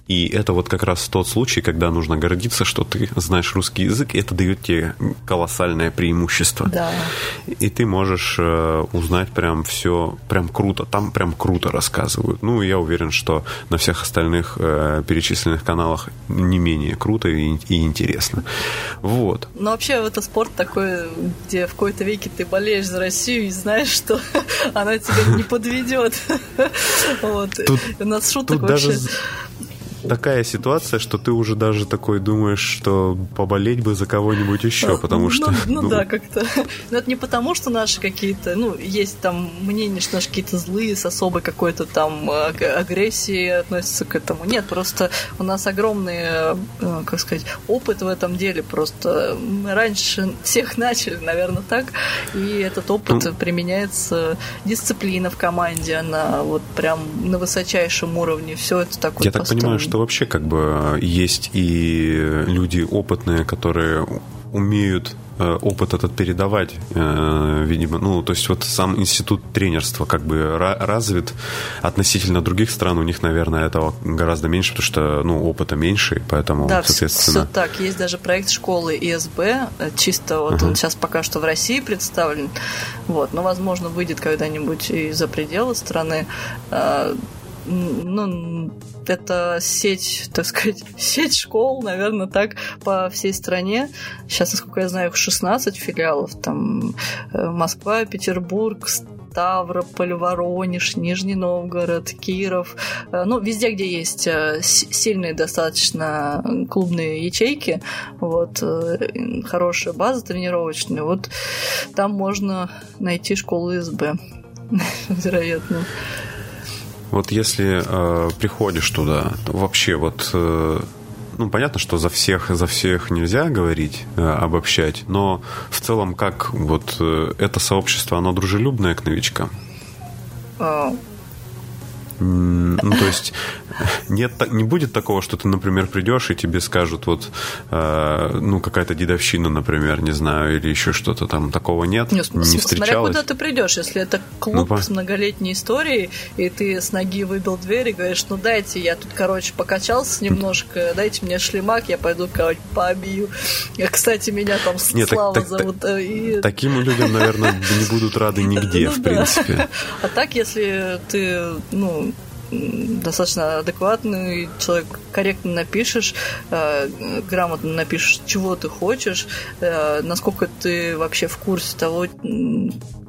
И это вот как раз тот случай, когда нужно гордиться, что ты знаешь русский язык, и это дает тебе колоссальное преимущество. Да. И ты можешь узнать прям все, прям круто, там прям круто рассказывают. Ну, я уверен, что на всех остальных перечисленных каналах не менее круто и интересно. Вот. Ну, вообще, это спорт такой, где в кои-то веки ты болеешь за Россию и знаешь, что она тебя не подведет. У нас шуток вообще... Такая ситуация, что ты уже даже такой думаешь, что поболеть бы за кого-нибудь еще, потому что... да, как-то. Но это не потому, что наши какие-то... есть там мнение, что наши какие-то злые, с особой какой-то там агрессией относятся к этому. Нет, просто у нас огромный, как сказать, опыт в этом деле. Просто мы раньше всех начали, наверное, так. И этот опыт применяется. Дисциплина в команде, она вот прям на высочайшем уровне. Все это такое. Я так понимаю, что вообще как бы есть и люди опытные, которые умеют опыт этот передавать, видимо. То есть вот сам институт тренерства как бы развит относительно других стран. У них, наверное, этого гораздо меньше, потому что, опыта меньше, поэтому, да, соответственно... Да, все так. Есть даже проект школы ИСБ, чисто вот он сейчас пока что в России представлен, но, возможно, выйдет когда-нибудь и за пределы страны. Это сеть, так сказать, сеть школ, наверное, так, по всей стране. Сейчас, насколько я знаю, их 16 филиалов. Там Москва, Петербург, Ставрополь, Воронеж, Нижний Новгород, Киров. Везде, где есть сильные достаточно клубные ячейки, хорошая база тренировочная, там можно найти школу ИСБ, вероятно. Вот если приходишь туда, то вообще понятно, что за всех нельзя говорить, обобщать, но в целом как это сообщество, оно дружелюбное к новичкам? То есть не будет такого, что ты, например, придешь и тебе скажут какая-то дедовщина, например, не знаю, или еще что-то там, такого нет, не встречалось. Смотря куда ты придешь, если это клуб с многолетней историей, и ты с ноги выбил дверь и говоришь, дайте, я тут, покачался немножко, дайте мне шлемак, я пойду кого-нибудь побью. Кстати, меня там Слава зовут. Таким людям, наверное, не будут рады нигде, в принципе. А так, если ты достаточно адекватный человек, корректно напишешь, грамотно напишешь, чего ты хочешь, насколько ты вообще в курсе того,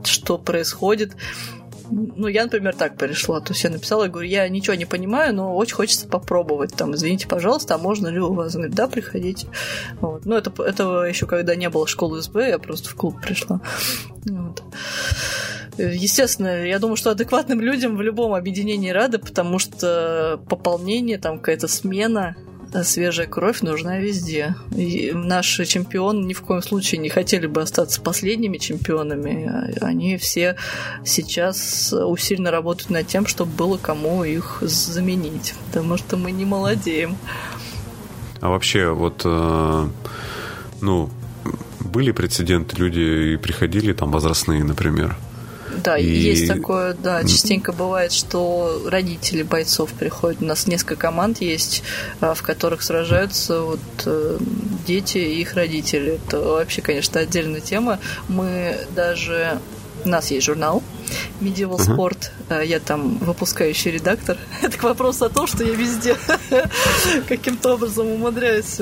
что происходит. Ну, я, например, так перешла. То есть я написала, я говорю, я ничего не понимаю, но очень хочется попробовать. Там, извините, пожалуйста, а можно ли у вас? Он говорит, да, приходите. Вот. Ну, этого еще когда не было школы СБ, я просто в клуб пришла. Вот. Естественно, я думаю, что адекватным людям в любом объединении рады, потому что пополнение, там какая-то смена, свежая кровь нужна везде. И наши чемпионы ни в коем случае не хотели бы остаться последними чемпионами. Они все сейчас усиленно работают над тем, чтобы было кому их заменить. Потому что мы не молодеем. А вообще, вот, ну, были прецеденты, люди и приходили, там, возрастные, например. Да, и... есть такое, да, частенько бывает, что родители бойцов приходят. У нас несколько команд есть, в которых сражаются вот дети и их родители. Это вообще, конечно, отдельная тема. Мы даже... У нас есть журнал Medieval Sport. Uh-huh. Я там выпускающий редактор. Это к вопросу о том, что я везде каким-то образом умудряюсь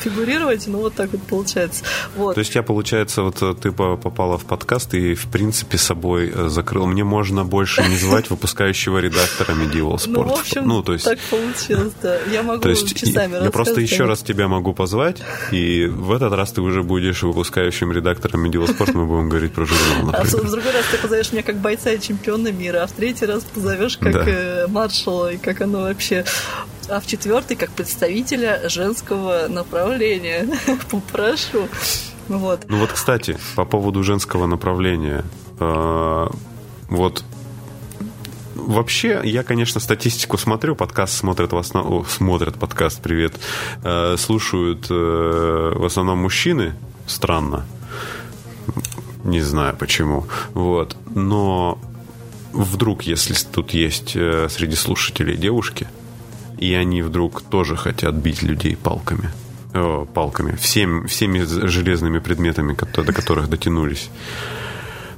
фигурировать. Ну, вот так вот получается. Вот. То есть я, получается, вот ты попала в подкаст и, в принципе, собой закрыл. Мне можно больше не звать выпускающего редактора Medieval Sport. Ну, в общем, ну, то есть... так получилось, да. Я могу часами рассказать. Я просто еще раз тебя могу позвать, и в этот раз ты уже будешь выпускающим редактором Medieval Sport. Мы будем говорить про журнал, например. А в другой раз ты позовешь меня как бойца и чемпиона мира, а в третий раз позовешь как маршала и как оно вообще... А в четвертый как представителя женского направления. Попрошу. Вот. Ну вот, кстати, по поводу женского направления. Вот... Вообще, я, конечно, статистику смотрю, подкаст смотрят в основном... Смотрят подкаст, привет. Слушают в основном мужчины. Странно. Не знаю почему. Вот. Но вдруг, если тут есть среди слушателей девушки, и они вдруг тоже хотят бить людей палками, всеми железными предметами, до которых дотянулись,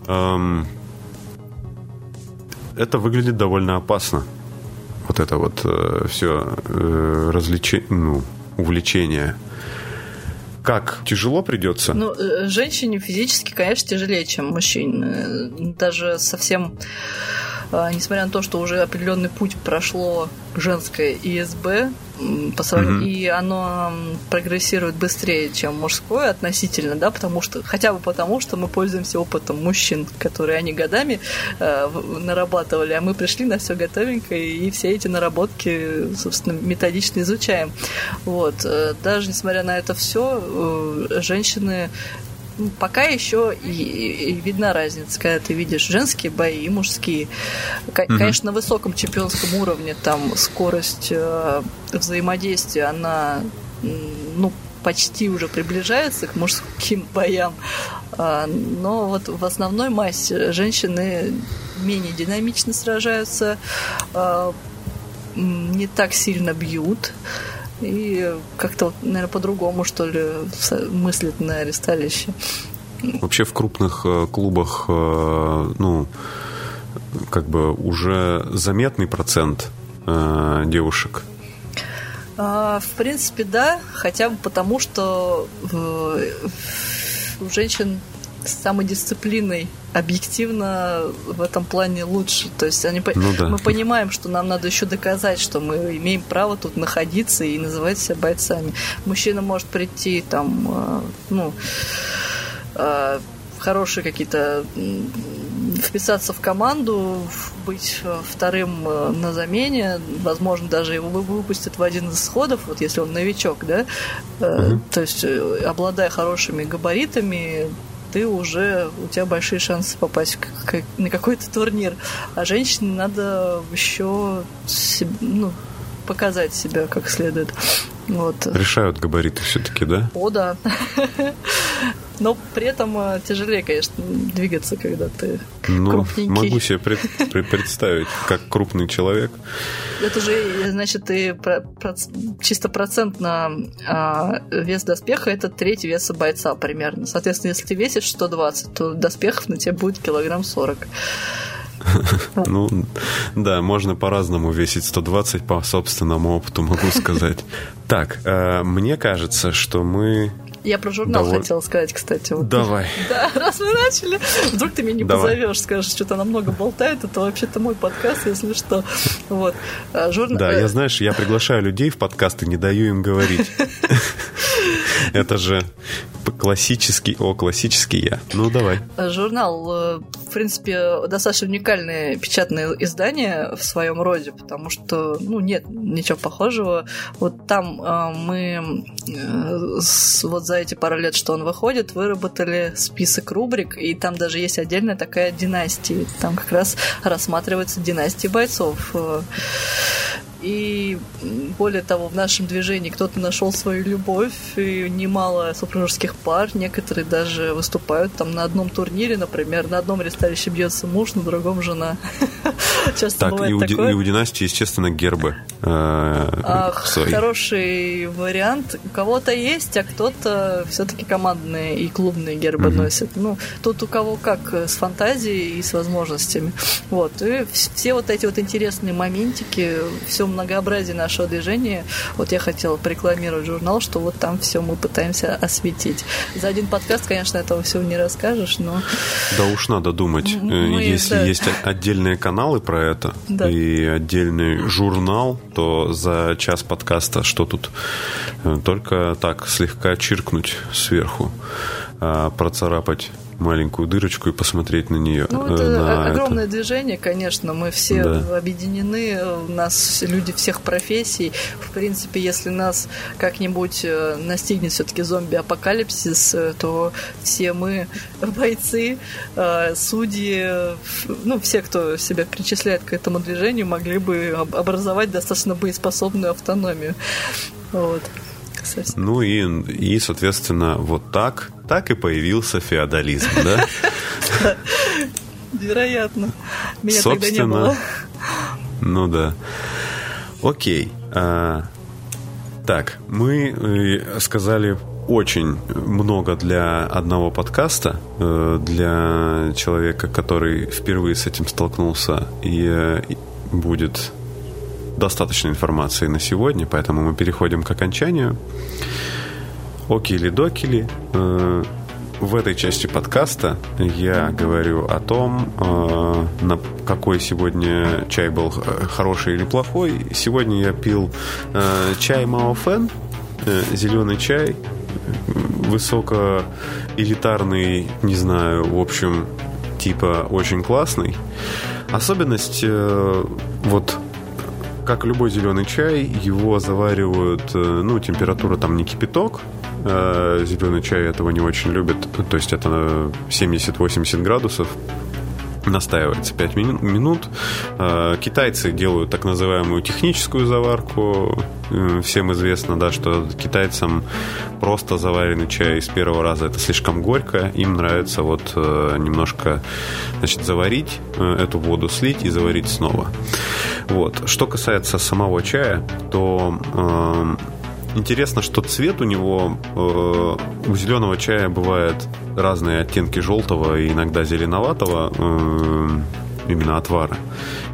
это выглядит довольно опасно. Вот это вот все увлечение. Как? Тяжело придется? Ну, женщине физически, конечно, тяжелее, чем мужчине. Даже совсем, несмотря на то, что уже определенный путь прошло женское ИСБ, и оно прогрессирует быстрее, чем мужское относительно, да, потому что мы пользуемся опытом мужчин, которые они годами нарабатывали, а мы пришли на все готовенько и все эти наработки, собственно, методично изучаем. Вот. Даже несмотря на это все, женщины пока еще и видна разница, когда ты видишь женские бои и мужские. Конечно, на высоком чемпионском уровне там скорость взаимодействия, она почти уже приближается к мужским боям, но вот в основной массе женщины менее динамично сражаются, не так сильно бьют. И как-то, вот, наверное, по-другому, что ли, мыслит на аресталище. Вообще в крупных клубах, уже заметный процент девушек. В принципе, да, хотя бы потому, что у женщин с самодисциплиной объективно в этом плане лучше. То есть мы понимаем, что нам надо еще доказать, что мы имеем право тут находиться и называть себя бойцами. Мужчина может прийти там, хорошие какие-то, вписаться в команду, быть вторым на замене, возможно, даже его выпустят в один из сходов, вот если он новичок, да, то есть обладая хорошими габаритами, у тебя большие шансы попасть на какой-то турнир. А женщине надо еще показать себя как следует. Вот. Решают габариты все-таки, да? О, да. Но при этом тяжелее, конечно, двигаться, когда ты крупненький. Могу себе представить, как крупный человек. Это же, значит, и чисто процентно вес доспеха – это треть веса бойца примерно. Соответственно, если ты весишь 120, то доспехов на тебе будет 40 килограмм. Ну, да, можно по-разному весить 120, по собственному опыту могу сказать. Так, мне кажется, что мы... Я про журнал хотела сказать, кстати. Вот. Давай. Да, раз мы начали, вдруг ты меня не позовешь, скажешь, что-то она много болтает, это вообще-то мой подкаст, если что. Вот. Да, я, знаешь, я приглашаю людей в подкасты, не даю им говорить. Это же классический я. Ну, давай. Журнал, в принципе, достаточно уникальное печатное издание в своем роде, потому что, ну, нет ничего похожего. Вот там мы вот за эти пару лет, что он выходит, выработали список рубрик, и там даже есть отдельная такая династия. Там как раз рассматриваются династии бойцов. И более того, в нашем движении кто-то нашел свою любовь, и немало супружеских пар, некоторые даже выступают там на одном турнире, например, на одном ресталище бьется муж, на другом жена. Часто так, бывает такое. И у династии, естественно, гербы. Хороший вариант. У кого-то есть, а кто-то все-таки командные и клубные гербы носит. Ну, тут у кого как, с фантазией и с возможностями. Вот. И все вот эти вот интересные моментики, все многообразие нашего движения. Вот я хотела порекламировать журнал, что вот там все мы пытаемся осветить. За один подкаст, конечно, этого всего не расскажешь, но... Да уж надо думать. Если есть отдельные каналы про это, да, и отдельный журнал, то за час подкаста что тут? Только так слегка чиркнуть сверху, процарапать маленькую дырочку и посмотреть на нее. Ну, это огромное движение, конечно. Мы все объединены, у нас люди всех профессий. В принципе, если нас как-нибудь настигнет все-таки зомби-апокалипсис, то все мы бойцы, судьи, ну, все, кто себя причисляет к этому движению, могли бы образовать достаточно боеспособную автономию. Вот. Ну и, соответственно, вот так и появился феодализм, да? Вероятно. Меня тогда не было. Ну да. Окей. Так, мы сказали очень много для одного подкаста, для человека, который впервые с этим столкнулся, и будет... достаточно информации на сегодня, поэтому мы переходим к окончанию. Окили-докили. В этой части подкаста я говорю о том, какой сегодня чай был хороший или плохой. Сегодня я пил чай Маофен, зеленый чай, высокоэлитарный, не знаю, в общем, типа очень классный. Особенность вот... Как любой зеленый чай, его заваривают, ну, температура там не кипяток. Зеленый чай этого не очень любит. То есть это 70-80 градусов. Настаивается 5 минут. Китайцы делают так называемую техническую заварку. Всем известно, да, что китайцам просто заваренный чай с первого раза это слишком горько. Им нравится вот немножко, значит, заварить, эту воду слить и заварить снова. Вот. Что касается самого чая, то интересно, что цвет у него, у зеленого чая бывает разные оттенки желтого и иногда зеленоватого, именно отвара.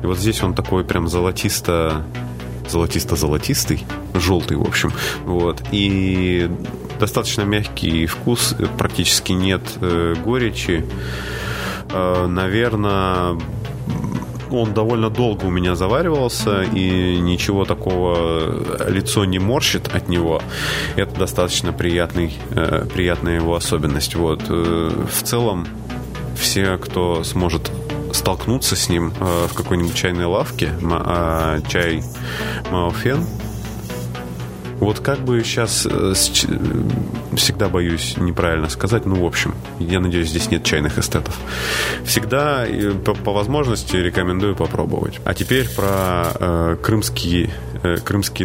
И вот здесь он такой прям золотисто-золотистый, желтый, в общем. Вот. И достаточно мягкий вкус, практически нет горечи. Наверное, он довольно долго у меня заваривался, и ничего такого, лицо не морщит от него. Это достаточно приятная его особенность. Вот. В целом, все, кто сможет столкнуться с ним в какой-нибудь чайной лавке, чай Маофен, вот как бы сейчас всегда боюсь неправильно сказать, ну, в общем, я надеюсь, здесь нет чайных эстетов. Всегда по возможности рекомендую попробовать. А теперь про крымские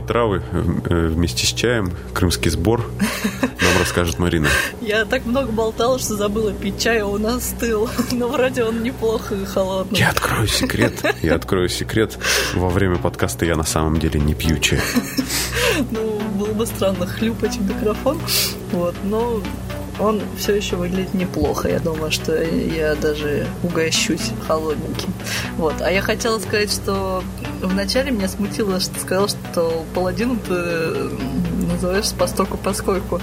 травы вместе с чаем, крымский сбор нам расскажет Марина. Я так много болтала, что забыла пить чай, а он остыл. Но вроде он неплохо и холодный. Я открою секрет. Во время подкаста я на самом деле не пью чай. Ну, было бы странно хлюпать в микрофон. Вот, но он все еще выглядит неплохо. Я думаю, что я даже угощусь холодненьким. Вот. А я хотела сказать, что вначале меня смутило, что ты сказал, что паладин ты называешь постоку поскольку.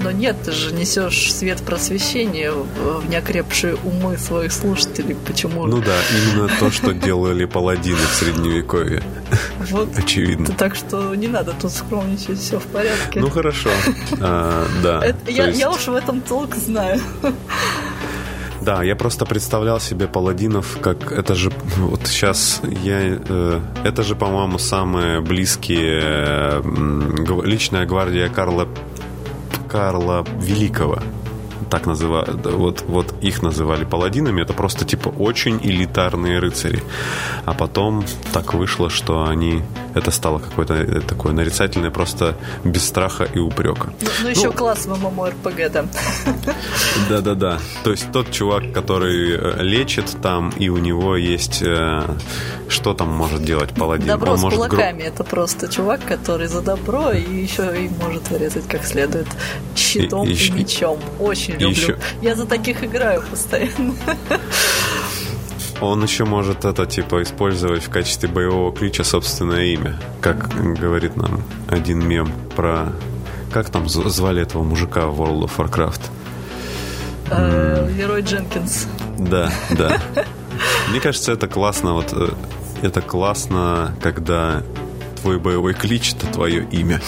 Но нет, ты же несешь свет просвещения в неокрепшие умы своих слушателей. Почему? Ну да, именно то, что делали паладины в Средневековье. Вот. Очевидно. Так что не надо тут скромничать, все в порядке. Ну хорошо. Да. Я уж в этом толк знаю. Да, я просто представлял себе паладинов как... Это же... Вот сейчас я... это же, по-моему, самые близкие... личная гвардия Карла Великого. Так называют. Вот их называли паладинами. Это просто, типа, очень элитарные рыцари. А потом так вышло, что они... Это стало какое-то такое нарицательное, просто без страха и упрека. Ну, еще класс в MMORPG там. Да-да-да. То есть тот чувак, который лечит там, и у него есть... Что там может делать паладин? Добро он с может кулаками. Это просто чувак, который за добро и еще и может вырезать как следует щитом и мечом. Очень люблю. Я за таких играю постоянно. Он еще может это, типа, использовать в качестве боевого клича собственное имя. Как говорит нам один мем про... Как там звали этого мужика в World of Warcraft? Лерой Дженкинс. Да, да. Мне кажется, это классно, вот... Это классно, когда твой боевой клич — это твое имя.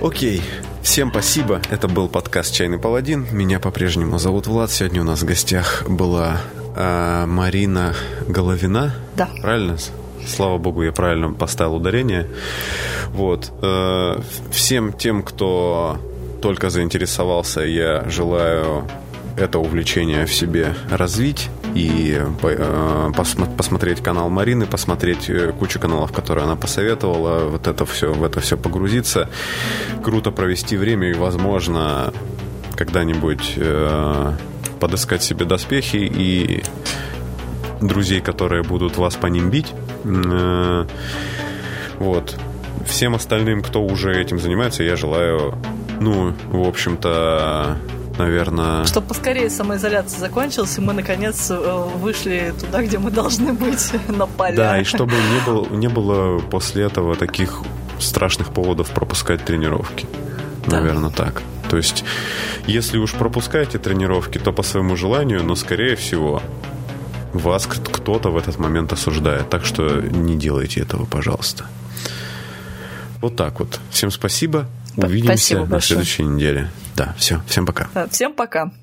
Окей. Всем спасибо. Это был подкаст «Чайный паладин». Меня по-прежнему зовут Влад. Сегодня у нас в гостях была... Марина Головина. Да. Правильно? Слава богу, я правильно поставил ударение. Вот. Всем тем, кто только заинтересовался, я желаю это увлечение в себе развить и посмотреть канал Марины, посмотреть кучу каналов, которые она посоветовала, вот это все, в это все погрузиться, круто провести время и, возможно, когда-нибудь... подыскать себе доспехи и друзей, которые будут вас по ним бить. Вот. Всем остальным, кто уже этим занимается, я желаю, ну, в общем-то, наверное... Чтобы поскорее самоизоляция закончилась, и мы, наконец, вышли туда, где мы должны быть, на поле. Да, и чтобы не было после этого таких страшных поводов пропускать тренировки. Да. Наверное, так. То есть, если уж пропускаете тренировки, то по своему желанию, но, скорее всего, вас кто-то в этот момент осуждает. Так что не делайте этого, пожалуйста. Вот так вот. Всем спасибо. Увидимся на следующей неделе. Да, все. Всем пока. Всем пока.